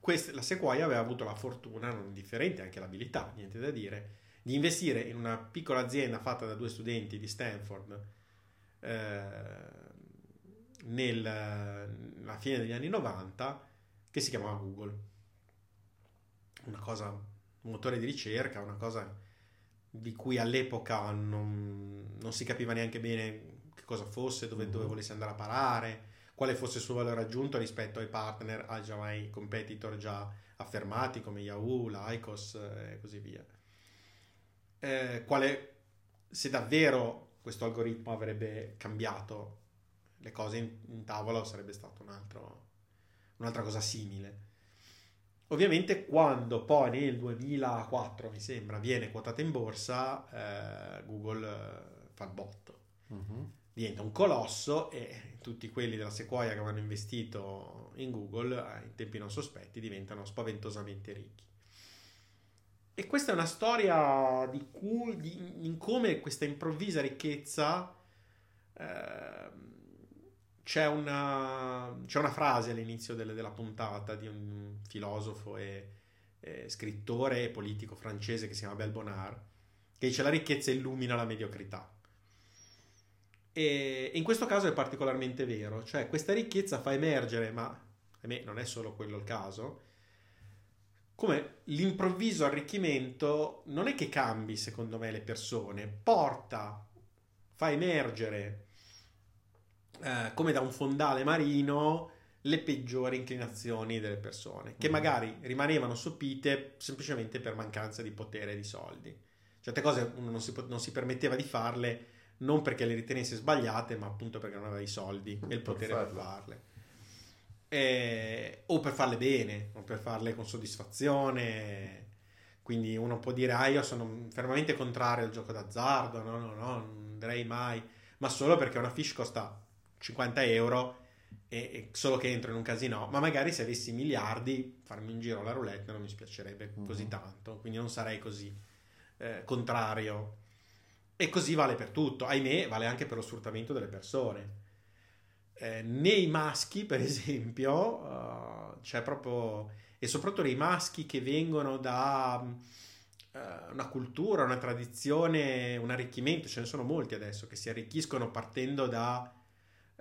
La Sequoia aveva avuto la fortuna, non indifferente, anche l'abilità, niente da dire, di investire in una piccola azienda fatta da due studenti di Stanford alla fine degli anni 90, che si chiamava Google. Un motore di ricerca, una cosa di cui all'epoca non si capiva neanche bene che cosa fosse, dove volesse andare a parare, quale fosse il suo valore aggiunto rispetto ai partner, ai competitor già affermati come Yahoo, Lycos e così via. Se davvero questo algoritmo avrebbe cambiato le cose in tavola, o sarebbe stato un'altra cosa simile. Ovviamente quando poi nel 2004, mi sembra, viene quotata in borsa, Google fa il botto. Diventa un colosso, e tutti quelli della Sequoia che avevano investito in Google in tempi non sospetti diventano spaventosamente ricchi. E questa è una storia in come questa improvvisa ricchezza, c'è una frase all'inizio della puntata di un filosofo e scrittore e politico francese che si chiama Belbonar, che dice: la ricchezza illumina la mediocrità. E in questo caso è particolarmente vero, cioè questa ricchezza fa emergere, ma a me non è solo quello il caso, come l'improvviso arricchimento non è che cambi, secondo me, le persone, fa emergere come da un fondale marino le peggiori inclinazioni delle persone, che magari rimanevano sopite semplicemente per mancanza di potere e di soldi. Certe cose uno non si permetteva di farle, non perché le ritenesse sbagliate, ma appunto perché non aveva i soldi e il potere per farle, o per farle bene, o per farle con soddisfazione. Quindi uno può dire: io sono fermamente contrario al gioco d'azzardo, no, non andrei mai, ma solo perché una fish costa 50 euro e solo che entro in un casino, ma magari se avessi miliardi farmi un giro alla roulette non mi spiacerebbe così tanto, quindi non sarei così contrario. E così vale per tutto, ahimè, vale anche per lo sfruttamento delle persone. Nei maschi, per esempio, c'è proprio, e soprattutto nei maschi che vengono da una cultura, una tradizione, un arricchimento, ce ne sono molti adesso che si arricchiscono partendo da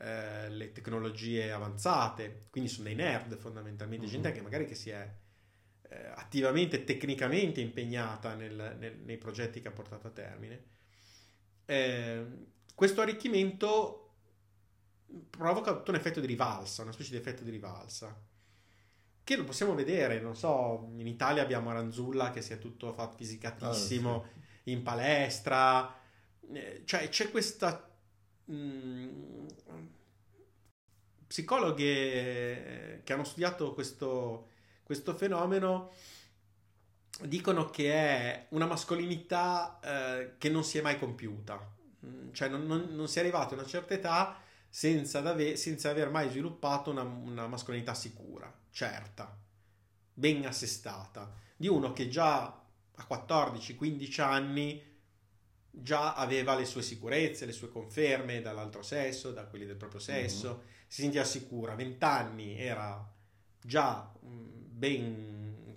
le tecnologie avanzate, quindi sono dei nerd fondamentalmente, gente che magari che si è attivamente, tecnicamente impegnata nei progetti che ha portato a termine. Questo arricchimento provoca tutto un effetto di rivalsa, una specie di effetto di rivalsa che lo possiamo vedere, non so, in Italia abbiamo Ranzulla che si è tutto fatto fisicatissimo in palestra, cioè c'è questa psicologhe che hanno studiato questo fenomeno dicono che è una mascolinità che non si è mai compiuta, cioè non si è arrivati a una certa età senza aver mai sviluppato una mascolinità sicura, certa, ben assestata, di uno che già a 14-15 anni già aveva le sue sicurezze, le sue conferme dall'altro sesso, da quelli del proprio sesso, si sentiva sicura. 20 anni era già ben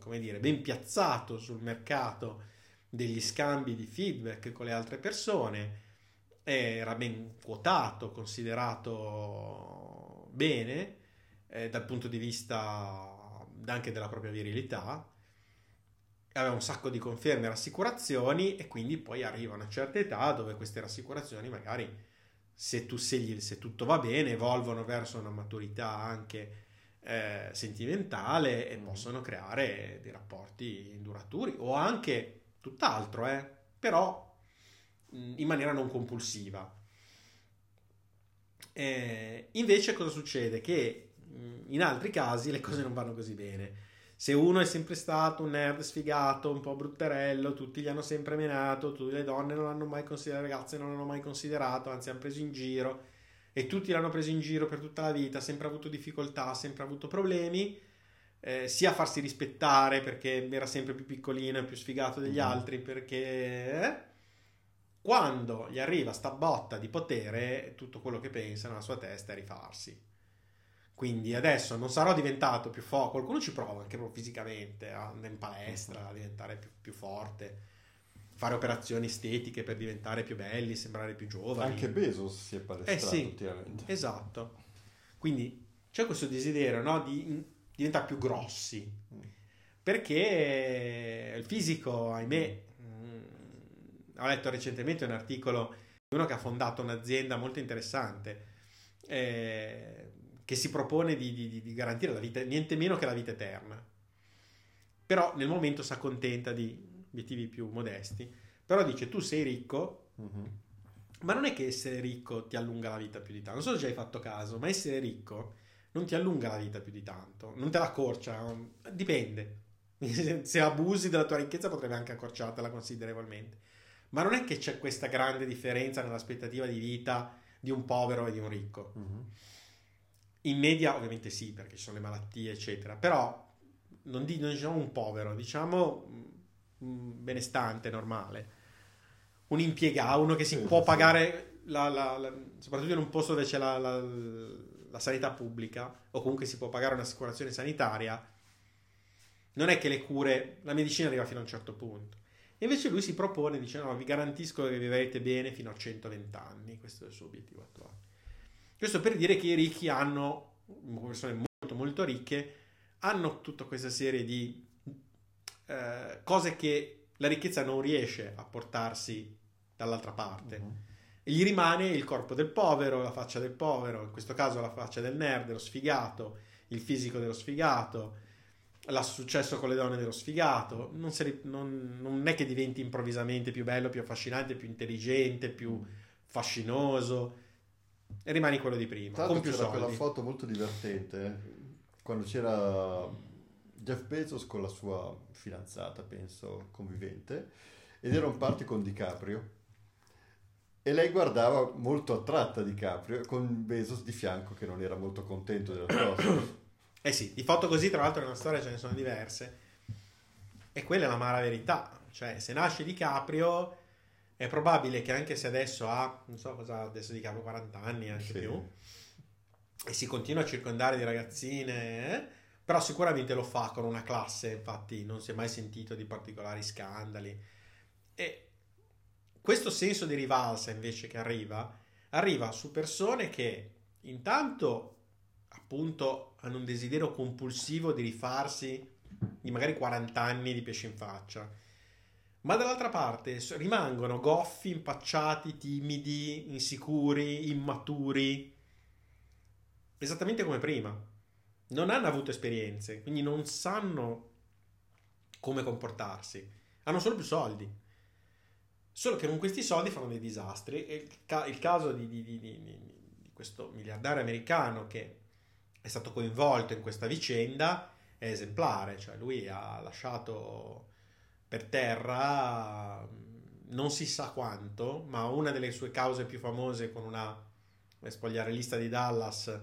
piazzato sul mercato degli scambi di feedback con le altre persone, era ben quotato, considerato bene dal punto di vista anche della propria virilità, aveva un sacco di conferme e rassicurazioni, e quindi poi arriva una certa età dove queste rassicurazioni magari, se tutto va bene, evolvono verso una maturità anche sentimentale e possono creare dei rapporti duraturi o anche tutt'altro, però in maniera non compulsiva. Invece cosa succede? Che in altri casi le cose non vanno così bene. Se uno è sempre stato un nerd sfigato, un po' brutterello, tutti gli hanno sempre menato, tutte le donne non l'hanno mai considerato, le ragazze non l'hanno mai considerato, anzi hanno preso in giro, e tutti l'hanno preso in giro per tutta la vita, sempre avuto difficoltà, sempre avuto problemi, sia a farsi rispettare perché era sempre più piccolino e più sfigato degli altri, perché quando gli arriva sta botta di potere, tutto quello che pensa nella sua testa è rifarsi. Quindi adesso non sarò diventato più forte, qualcuno ci prova anche proprio fisicamente, andare in palestra, a diventare più forte, fare operazioni estetiche per diventare più belli, sembrare più giovani. Anche Bezos si è palestrato ultimamente. Esatto. Quindi c'è questo desiderio, no, di diventare più grossi, perché il fisico, ahimè, ho letto recentemente un articolo di uno che ha fondato un'azienda molto interessante, che si propone di garantire la vita, niente meno che la vita eterna, però nel momento si accontenta di obiettivi più modesti, però dice tu sei ricco, ma non è che essere ricco ti allunga la vita più di tanto, non so se hai fatto caso, ma essere ricco non ti allunga la vita più di tanto, non te la accorcia, dipende, se abusi della tua ricchezza potrebbe anche accorciartela considerevolmente, ma non è che c'è questa grande differenza nell'aspettativa di vita di un povero e di un ricco. In media ovviamente sì, perché ci sono le malattie eccetera, però non diciamo un povero, diciamo un benestante, normale, un impiegato, uno che si può pagare soprattutto in un posto dove c'è la sanità pubblica, o comunque si può pagare un'assicurazione sanitaria, non è che le cure, la medicina arriva fino a un certo punto, e invece lui si propone, dice no, vi garantisco che vivrete bene fino a 120 anni, questo è il suo obiettivo attuale. Questo per dire che i ricchi hanno, persone molto molto ricche, hanno tutta questa serie di cose che la ricchezza non riesce a portarsi dall'altra parte. E gli rimane il corpo del povero, la faccia del povero, in questo caso la faccia del nerd, dello sfigato, il fisico dello sfigato, il successo con le donne dello sfigato. Non è che diventi improvvisamente più bello, più affascinante, più intelligente, più fascinoso. E rimani quello di prima. Tanto con più c'era soldi. Quella foto molto divertente quando c'era Jeff Bezos con la sua fidanzata, penso, convivente, ed era un party con DiCaprio E lei guardava molto attratta DiCaprio, con Bezos di fianco che non era molto contento della cosa. Eh sì, di foto così tra l'altro nella storia ce ne sono diverse, e quella è l'amara verità. Cioè, se nasce DiCaprio è probabile che anche se adesso ha, non so cosa, adesso DiCaprio 40 anni anche sì, più, e si continua a circondare di ragazzine, però sicuramente lo fa con una classe, infatti non si è mai sentito di particolari scandali. E questo senso di rivalsa invece che arriva su persone che intanto appunto hanno un desiderio compulsivo di rifarsi di magari 40 anni di pesce in faccia, ma dall'altra parte rimangono goffi, impacciati, timidi, insicuri, immaturi, esattamente come prima. Non hanno avuto esperienze, quindi non sanno come comportarsi, hanno solo più soldi. Solo che con questi soldi fanno dei disastri. E il caso di questo miliardario americano che è stato coinvolto in questa vicenda è esemplare. Cioè, lui ha lasciato per terra non si sa quanto, ma una delle sue cause più famose con una spogliarellista di Dallas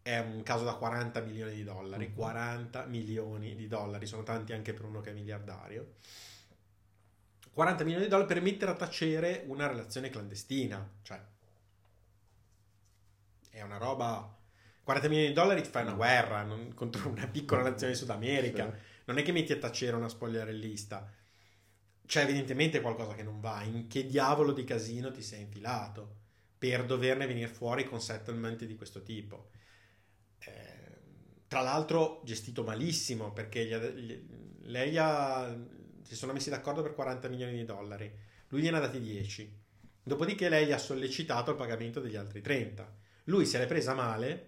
è un caso da $40 milioni. Mm-hmm. 40 milioni di dollari sono tanti anche per uno che è miliardario. $40 milioni per mettere a tacere una relazione clandestina, cioè è una roba. $40 milioni ti fai una guerra contro una piccola nazione di Sud America, non è che metti a tacere una spogliarellista. C'è evidentemente qualcosa che non va, in che diavolo di casino ti sei infilato per doverne venire fuori con settlement di questo tipo, tra l'altro gestito malissimo, perché lei ha... si sono messi d'accordo per $40 milioni, lui gliene ha dati 10, dopodiché lei gli ha sollecitato il pagamento degli altri 30, lui se l'è presa male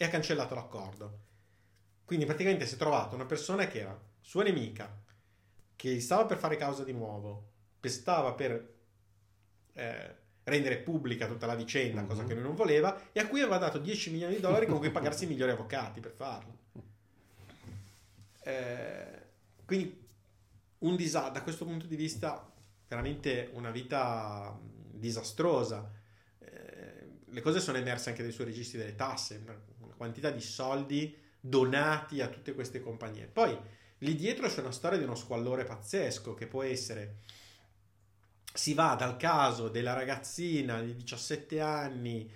e ha cancellato l'accordo. Quindi praticamente si è trovato una persona che era sua nemica, che stava per fare causa di nuovo, stava per rendere pubblica tutta la vicenda, cosa che lui non voleva, e a cui aveva dato $10 milioni con cui pagarsi i migliori avvocati per farlo. Quindi da questo punto di vista veramente una vita disastrosa. Le cose sono emerse anche dai suoi registri delle tasse, una quantità di soldi donati a tutte queste compagnie. Poi lì dietro c'è una storia di uno squallore pazzesco, che può essere, si va dal caso della ragazzina di 17 anni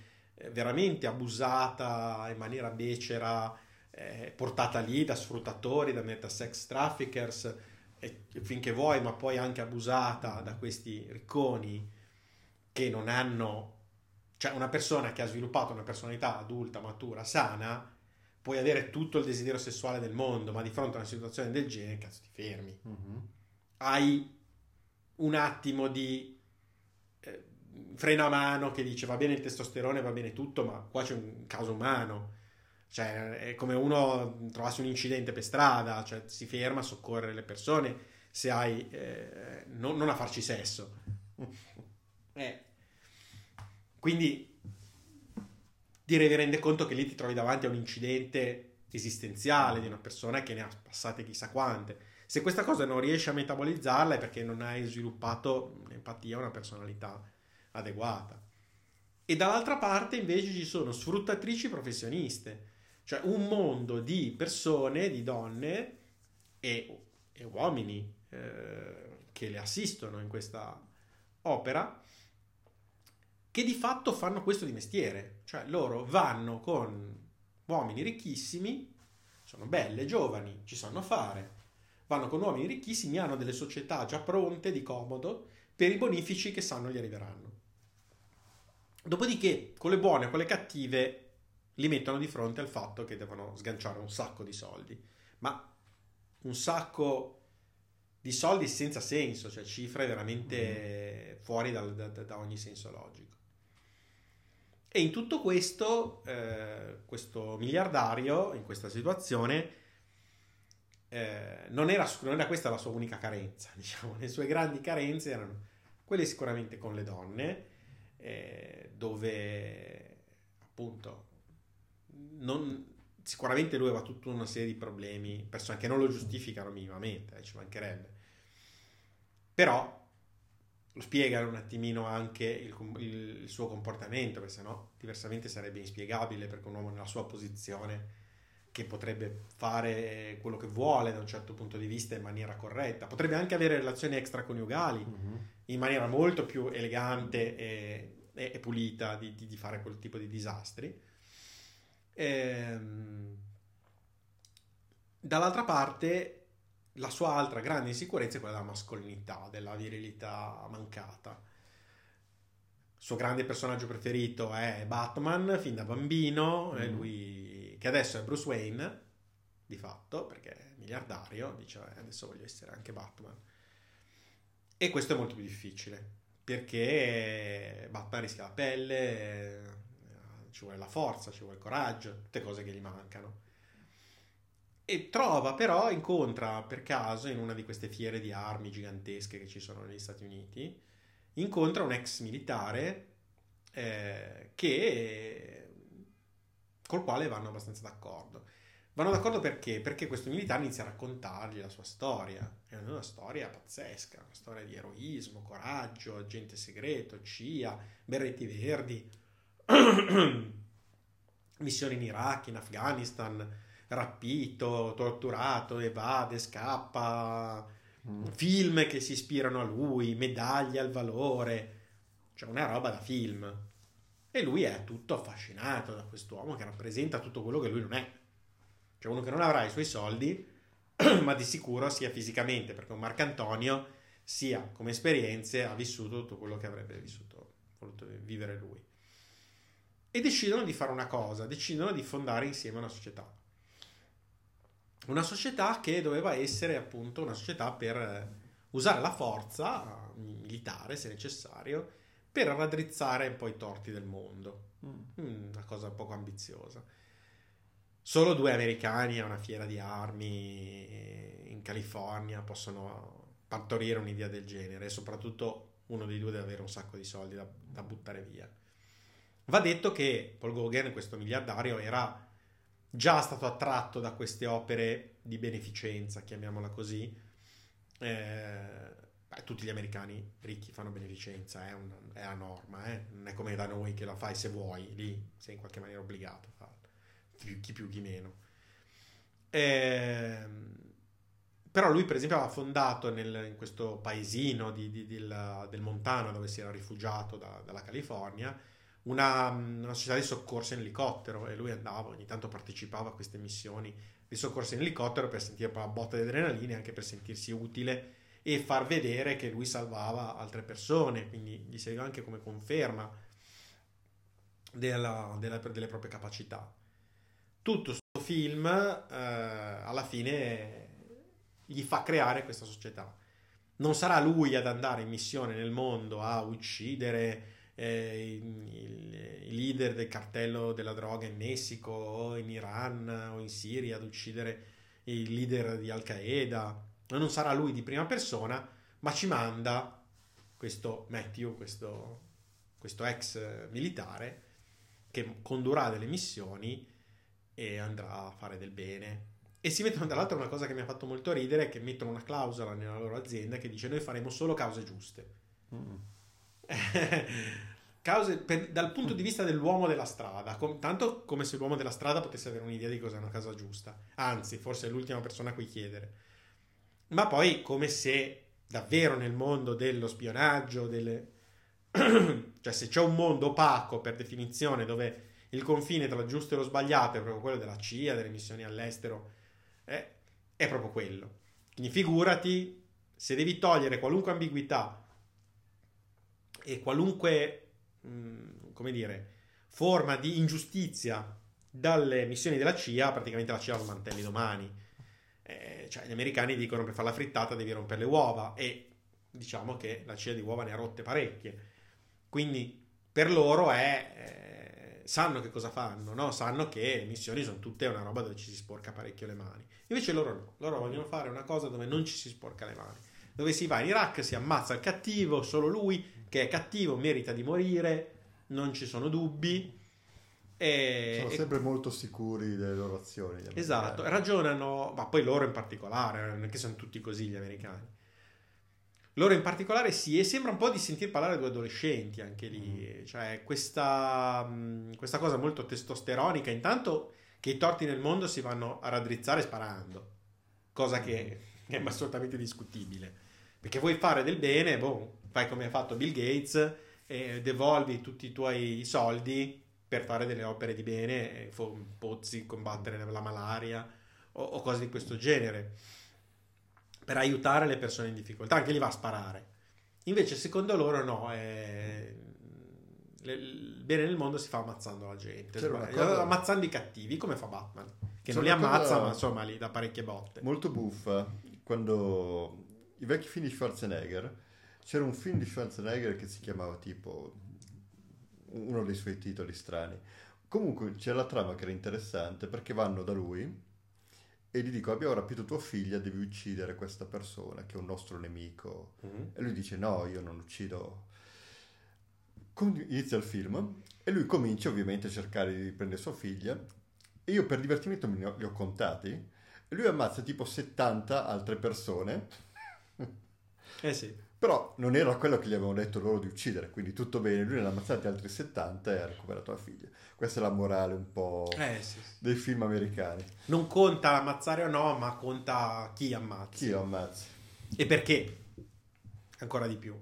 veramente abusata in maniera becera, portata lì da sfruttatori, da sex traffickers, finché vuoi, ma poi anche abusata da questi ricconi che non hanno, cioè una persona che ha sviluppato una personalità adulta, matura, sana, puoi avere tutto il desiderio sessuale del mondo, ma di fronte a una situazione del genere cazzo ti fermi. Hai un attimo di freno a mano che dice va bene il testosterone, va bene tutto, ma qua c'è un caso umano. Cioè, è come uno trovasse un incidente per strada, cioè si ferma a soccorrere le persone, se hai non a farci sesso. Quindi ti rendi conto che lì ti trovi davanti a un incidente esistenziale di una persona che ne ha passate chissà quante. Se questa cosa non riesci a metabolizzarla è perché non hai sviluppato un'empatia, una personalità adeguata. E dall'altra parte invece ci sono sfruttatrici professioniste. Cioè un mondo di persone, di donne e uomini che le assistono in questa opera, che di fatto fanno questo di mestiere. Cioè loro vanno con uomini ricchissimi, sono belle, giovani, ci sanno fare, vanno con uomini ricchissimi, hanno delle società già pronte di comodo per i bonifici che sanno gli arriveranno. Dopodiché con le buone o con le cattive li mettono di fronte al fatto che devono sganciare un sacco di soldi, ma un sacco di soldi senza senso, cioè cifre veramente fuori da ogni senso logico. E in tutto questo questo miliardario in questa situazione non era questa la sua unica carenza, diciamo. Le sue grandi carenze erano quelle sicuramente con le donne, dove appunto sicuramente lui aveva tutta una serie di problemi, persone che non lo giustificano minimamente, ci mancherebbe, però lo spiega un attimino anche il suo comportamento, perché sennò diversamente sarebbe inspiegabile, perché un uomo nella sua posizione, che potrebbe fare quello che vuole da un certo punto di vista in maniera corretta, potrebbe anche avere relazioni extraconiugali in maniera molto più elegante e pulita di fare quel tipo di disastri. Dall'altra parte, la sua altra grande insicurezza è quella della mascolinità, della virilità mancata. Il suo grande personaggio preferito è Batman, fin da bambino, è lui che adesso è Bruce Wayne, di fatto, perché è miliardario, dice adesso voglio essere anche Batman. E questo è molto più difficile, perché Batman rischia la pelle, ci vuole la forza, ci vuole il coraggio, tutte cose che gli mancano. E incontra per caso in una di queste fiere di armi gigantesche che ci sono negli Stati Uniti, incontra un ex militare col quale vanno abbastanza d'accordo. Vanno d'accordo perché questo militare inizia a raccontargli la sua storia. È una storia pazzesca, una storia di eroismo, coraggio, agente segreto, CIA, berretti verdi, missioni in Iraq, in Afghanistan, rapito, torturato, evade, scappa, film che si ispirano a lui, medaglie al valore, cioè una roba da film. E lui è tutto affascinato da quest'uomo che rappresenta tutto quello che lui non è, cioè uno che non avrà i suoi soldi ma di sicuro sia fisicamente, perché un Marcantonio sia come esperienze ha vissuto tutto quello che avrebbe voluto vivere lui. E decidono di fare una cosa, decidono di fondare insieme una società. Una società che doveva essere appunto una società per usare la forza militare, se necessario, per raddrizzare un po' i torti del mondo. Una cosa poco ambiziosa. Solo 2 americani a una fiera di armi in California possono partorire un'idea del genere, e soprattutto uno dei due deve avere un sacco di soldi da buttare via. Va detto che Paul Gogan, questo miliardario, era già stato attratto da queste opere di beneficenza, chiamiamola così. Tutti gli americani ricchi fanno beneficenza, è la norma, non è come da noi che la fai se vuoi, lì sei in qualche maniera obbligato a farlo, chi più chi meno. Però lui per esempio aveva fondato in questo paesino del Montana, dove si era rifugiato dalla California, una società di soccorso in elicottero, e lui andava, ogni tanto partecipava a queste missioni di soccorso in elicottero per sentire la botta di adrenalina, anche per sentirsi utile e far vedere che lui salvava altre persone, quindi gli serviva anche come conferma delle proprie capacità. Tutto sto film alla fine gli fa creare questa società. Non sarà lui ad andare in missione nel mondo a uccidere i leader del cartello della droga in Messico o in Iran o in Siria, ad uccidere i leader di Al Qaeda, non sarà lui di prima persona, ma ci manda questo Matthew, questo ex militare, che condurrà delle missioni e andrà a fare del bene. E si mettono, tra l'altro, una cosa che mi ha fatto molto ridere è che mettono una clausola nella loro azienda che dice: noi faremo solo cause giuste. Cause dal punto di vista dell'uomo della strada, tanto come se l'uomo della strada potesse avere un'idea di cosa è una casa giusta, anzi forse è l'ultima persona a cui chiedere. Ma poi come se davvero nel mondo dello spionaggio cioè se c'è un mondo opaco per definizione, dove il confine tra il giusto e lo sbagliato è proprio quello della CIA, delle missioni all'estero, è proprio quello. Quindi figurati se devi togliere qualunque ambiguità e qualunque forma di ingiustizia dalle missioni della CIA, praticamente la CIA lo mantelli domani. Cioè gli americani dicono: per fare la frittata devi rompere le uova, e diciamo che la CIA di uova ne ha rotte parecchie, quindi per loro sanno che cosa fanno, no? Sanno che le missioni sono tutte una roba dove ci si sporca parecchio le mani. Invece loro no, loro vogliono fare una cosa dove non ci si sporca le mani, dove si va in Iraq, si ammazza il cattivo, solo lui che è cattivo merita di morire, non ci sono dubbi. Sono sempre molto sicuri delle loro azioni. Esatto, ragionano, ma poi loro in particolare, non è che sono tutti così gli americani. Loro in particolare sì, e sembra un po' di sentir parlare due adolescenti anche lì, cioè questa cosa molto testosteronica, intanto che i torti nel mondo si vanno a raddrizzare sparando, cosa che è assolutamente discutibile, perché vuoi fare del bene, fai come ha fatto Bill Gates e devolvi tutti i tuoi soldi per fare delle opere di bene, pozzi, combattere la malaria o cose di questo genere, per aiutare le persone in difficoltà, anche lì va a sparare. Invece secondo loro no, il bene nel mondo si fa ammazzando la gente, ammazzando i cattivi, come fa Batman, che non li ammazza ma insomma li dà parecchie botte. Molto buffa, quando i vecchi film di Schwarzenegger, c'era un film di Schwarzenegger che si chiamava tipo, uno dei suoi titoli strani, comunque c'è la trama che era interessante, perché vanno da lui e gli dico: abbiamo rapito tua figlia, devi uccidere questa persona che è un nostro nemico. E lui dice: no, io non uccido. Inizia il film e lui comincia ovviamente a cercare di prendere sua figlia, e io per divertimento li ho contati, e lui ammazza tipo 70 altre persone. Sì. Però non era quello che gli avevano detto loro di uccidere, quindi tutto bene, lui ne ha ammazzati altri 70 e ha recuperato la figlia. Questa è la morale un po' dei film americani. Non conta ammazzare o no, ma conta chi ammazza. Chi ammazza. E perché? Ancora di più.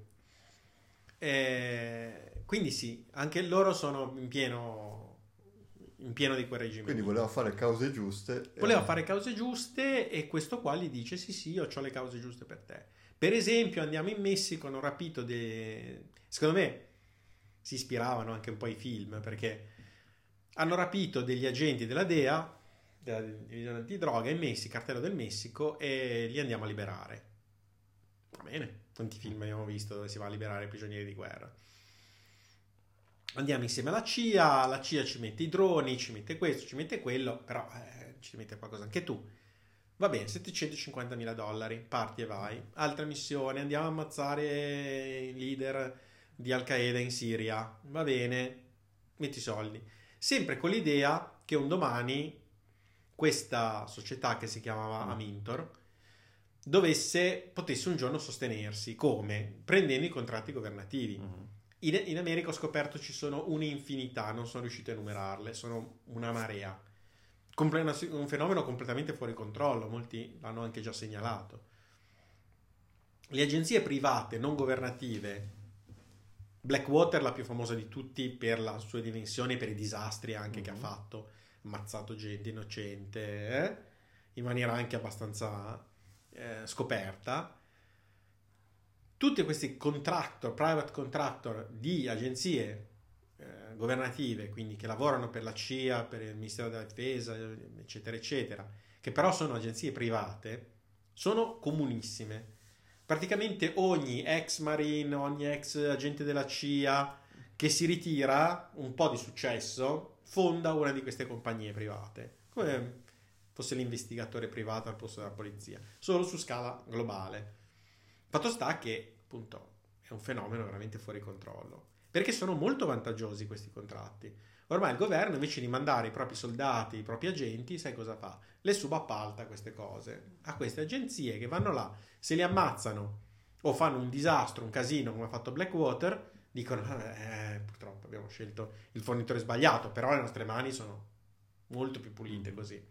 Quindi sì, anche loro sono in pieno di quel regime. Quindi voleva fare cause giuste. Voleva fare cause giuste, e questo qua gli dice: sì, sì, io ho le cause giuste per te. Per esempio andiamo in Messico, hanno rapito secondo me si ispiravano anche un po' ai film, perché hanno rapito degli agenti della DEA, della divisione antidroga, in Messico, cartello del Messico, e li andiamo a liberare. Va bene, tanti film abbiamo visto dove si va a liberare i prigionieri di guerra. Andiamo insieme alla CIA, la CIA ci mette i droni, ci mette questo, ci mette quello, però ci mette qualcosa anche tu. Va bene, $750,000, parti e vai. Altra missione, andiamo a ammazzare il leader di Al Qaeda in Siria. Va bene, metti i soldi. Sempre con l'idea che un domani questa società che si chiamava Amintor potesse un giorno sostenersi. Come? Prendendo i contratti governativi. In America ho scoperto ci sono un'infinità, non sono riuscito a enumerarle, sono una marea. Un fenomeno completamente fuori controllo, molti l'hanno anche già segnalato. Le agenzie private non governative, Blackwater la più famosa di tutti per la sua dimensione e per i disastri anche che ha fatto, ammazzato gente innocente in maniera anche abbastanza scoperta. Tutti questi private contractor di agenzie governative, quindi che lavorano per la CIA, per il Ministero della Difesa, eccetera eccetera, che però sono agenzie private, sono comunissime. Praticamente ogni ex marine, ogni ex agente della CIA che si ritira un po' di successo fonda una di queste compagnie private, come fosse l'investigatore privato al posto della polizia, solo su scala globale. Fatto sta che appunto è un fenomeno veramente fuori controllo, perché sono molto vantaggiosi questi contratti. Ormai il governo, invece di mandare i propri soldati, i propri agenti, sai cosa fa? Le subappalta queste cose a queste agenzie che vanno là, se li ammazzano o fanno un disastro, un casino come ha fatto Blackwater, dicono purtroppo abbiamo scelto il fornitore sbagliato, però le nostre mani sono molto più pulite così.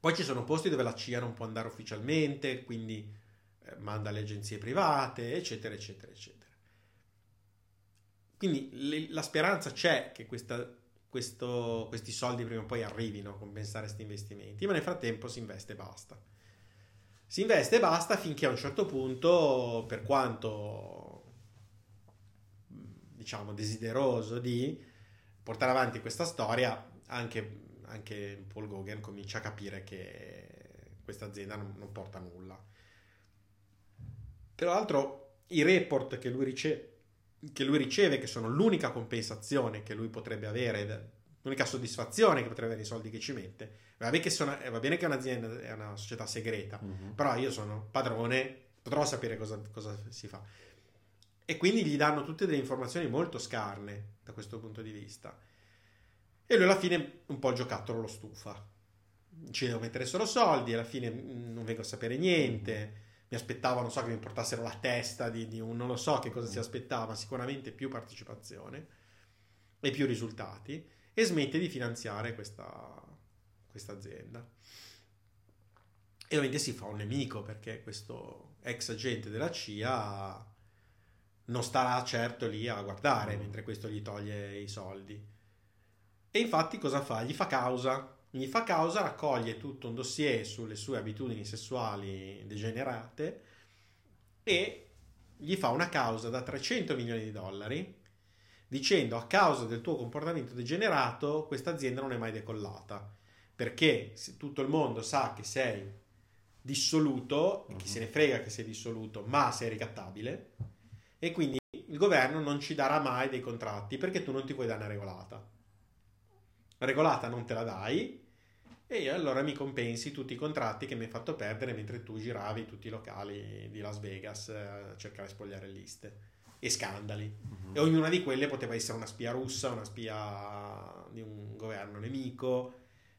Poi ci sono posti dove la CIA non può andare ufficialmente, quindi manda le agenzie private, eccetera eccetera eccetera. Quindi la speranza c'è che questi soldi prima o poi arrivino a compensare questi investimenti, ma nel frattempo si investe e basta. Si investe e basta finché a un certo punto, per quanto diciamo desideroso di portare avanti questa storia, anche Paul Gogan comincia a capire che questa azienda non porta a nulla. Tra l'altro i report che lui riceve, che sono l'unica compensazione che lui potrebbe avere, l'unica soddisfazione che potrebbe avere i soldi che ci mette. Va bene che è un'azienda, è una società segreta, però io sono padrone, potrò sapere cosa si fa. E quindi gli danno tutte delle informazioni molto scarne da questo punto di vista. E lui alla fine un po' il giocattolo lo stufa. Ci devo mettere solo soldi, alla fine non vengo a sapere niente. mi aspettavo, non so, che mi portassero la testa di un, non lo so che cosa si aspettava, sicuramente più partecipazione e più risultati, e smette di finanziare questa azienda. E ovviamente si fa un nemico, perché questo ex agente della CIA non starà certo lì a guardare mentre questo gli toglie i soldi. E infatti cosa fa? Gli fa causa, raccoglie tutto un dossier sulle sue abitudini sessuali degenerate e gli fa una causa da $300 milioni dicendo: a causa del tuo comportamento degenerato questa azienda non è mai decollata, perché tutto il mondo sa che sei dissoluto, chi se ne frega che sei dissoluto, ma sei ricattabile, e quindi il governo non ci darà mai dei contratti perché tu non ti puoi dare una regolata. La regolata non te la dai, e io allora mi compensi tutti i contratti che mi hai fatto perdere mentre tu giravi tutti i locali di Las Vegas a cercare di spogliare liste e scandali. E ognuna di quelle poteva essere una spia russa, una spia di un governo nemico,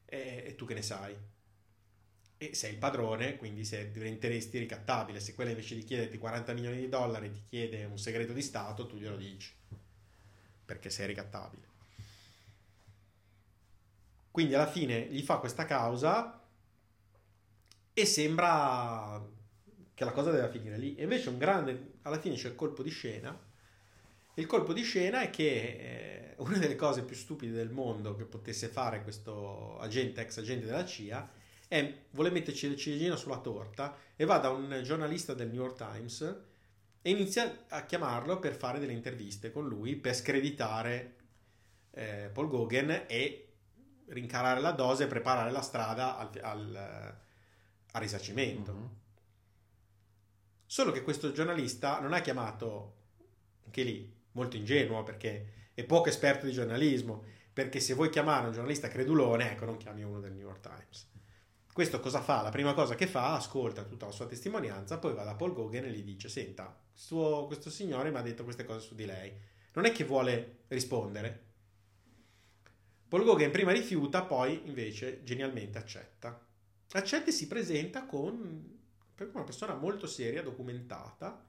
e tu che ne sai? E sei il padrone, quindi se diventeresti ricattabile. Se quella invece di chiederti $40 milioni ti chiede un segreto di Stato, tu glielo dici, perché sei ricattabile. Quindi alla fine gli fa questa causa e sembra che la cosa debba finire lì. E invece alla fine c'è il colpo di scena. Il colpo di scena è che una delle cose più stupide del mondo che potesse fare questo agente, ex agente della CIA, è vuole metterci il ciliegino sulla torta e va da un giornalista del New York Times e inizia a chiamarlo per fare delle interviste con lui per screditare Paul Gogan e rincarare la dose e preparare la strada al risarcimento. Solo che questo giornalista non ha chiamato, anche lì molto ingenuo perché è poco esperto di giornalismo, perché se vuoi chiamare un giornalista credulone, ecco, non chiami uno del New York Times. Questo cosa fa? La prima cosa che fa, ascolta tutta la sua testimonianza, poi va da Paul Gogan e gli dice: senta, questo signore mi ha detto queste cose su di lei, non è che vuole rispondere? Paul Gogan prima rifiuta, poi invece genialmente accetta e si presenta come una persona molto seria, documentata,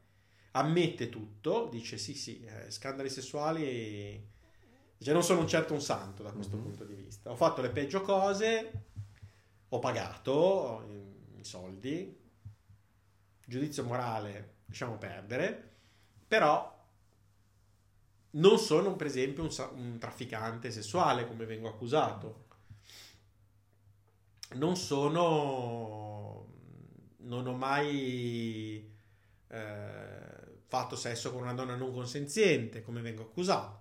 ammette tutto, dice sì, scandali sessuali, cioè non sono certo un santo da questo punto di vista, ho fatto le peggio cose, ho pagato i soldi, giudizio morale lasciamo perdere, però non sono per esempio un trafficante sessuale come vengo accusato, non ho mai fatto sesso con una donna non consenziente come vengo accusato.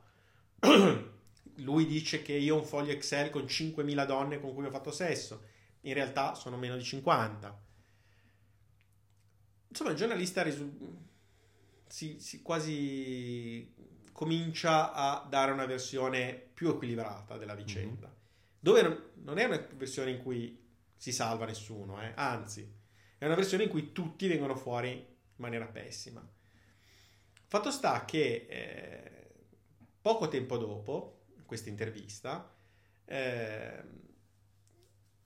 Lui dice che io ho un foglio Excel con 5.000 donne con cui ho fatto sesso, in realtà sono meno di 50. Insomma, il giornalista si quasi comincia a dare una versione più equilibrata della vicenda, dove non è una versione in cui si salva nessuno, anzi è una versione in cui tutti vengono fuori in maniera pessima. Fatto sta che poco tempo dopo questa intervista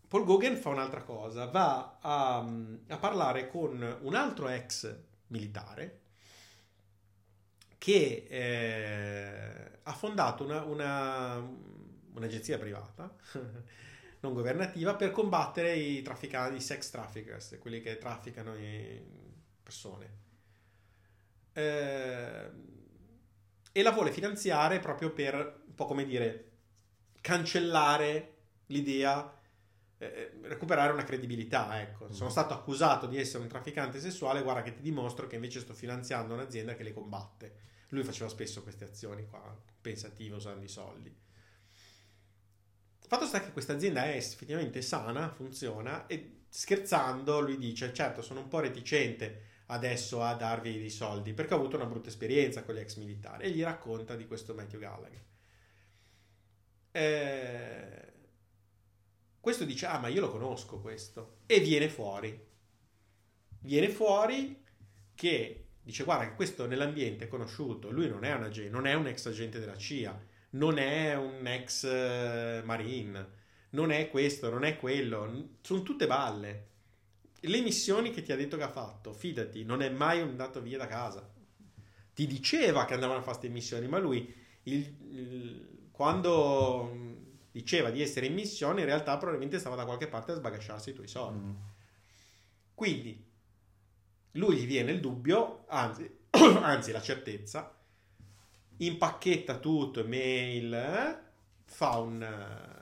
Paul Gogan fa un'altra cosa, va a parlare con un altro ex militare che ha fondato un'agenzia privata non governativa per combattere i trafficanti, i sex traffickers, quelli che trafficano persone, e la vuole finanziare proprio per, un po' come dire, cancellare l'idea, recuperare una credibilità, ecco. Sono stato accusato di essere un trafficante sessuale, guarda che ti dimostro che invece sto finanziando un'azienda che le combatte. Lui faceva spesso queste azioni qua, pensative, usando i soldi. Fatto sta che questa azienda è effettivamente sana, funziona, e scherzando lui dice: certo, sono un po' reticente adesso a darvi dei soldi perché ho avuto una brutta esperienza con gli ex militari, e gli racconta di questo Matthew Gallagher. Questo dice: ah, ma io lo conosco questo, e viene fuori che dice: guarda che questo nell'ambiente è conosciuto, lui non è un ex agente della CIA, non è un ex marine, non è questo, non è quello, sono tutte balle, le missioni che ti ha detto che ha fatto, fidati, non è mai andato via da casa. Ti diceva che andavano a fare queste missioni, ma lui quando diceva di essere in missione, in realtà probabilmente stava da qualche parte a sbagasciarsi i tuoi soldi. Quindi lui gli viene il dubbio, anzi la certezza, impacchetta tutto, mail, fa un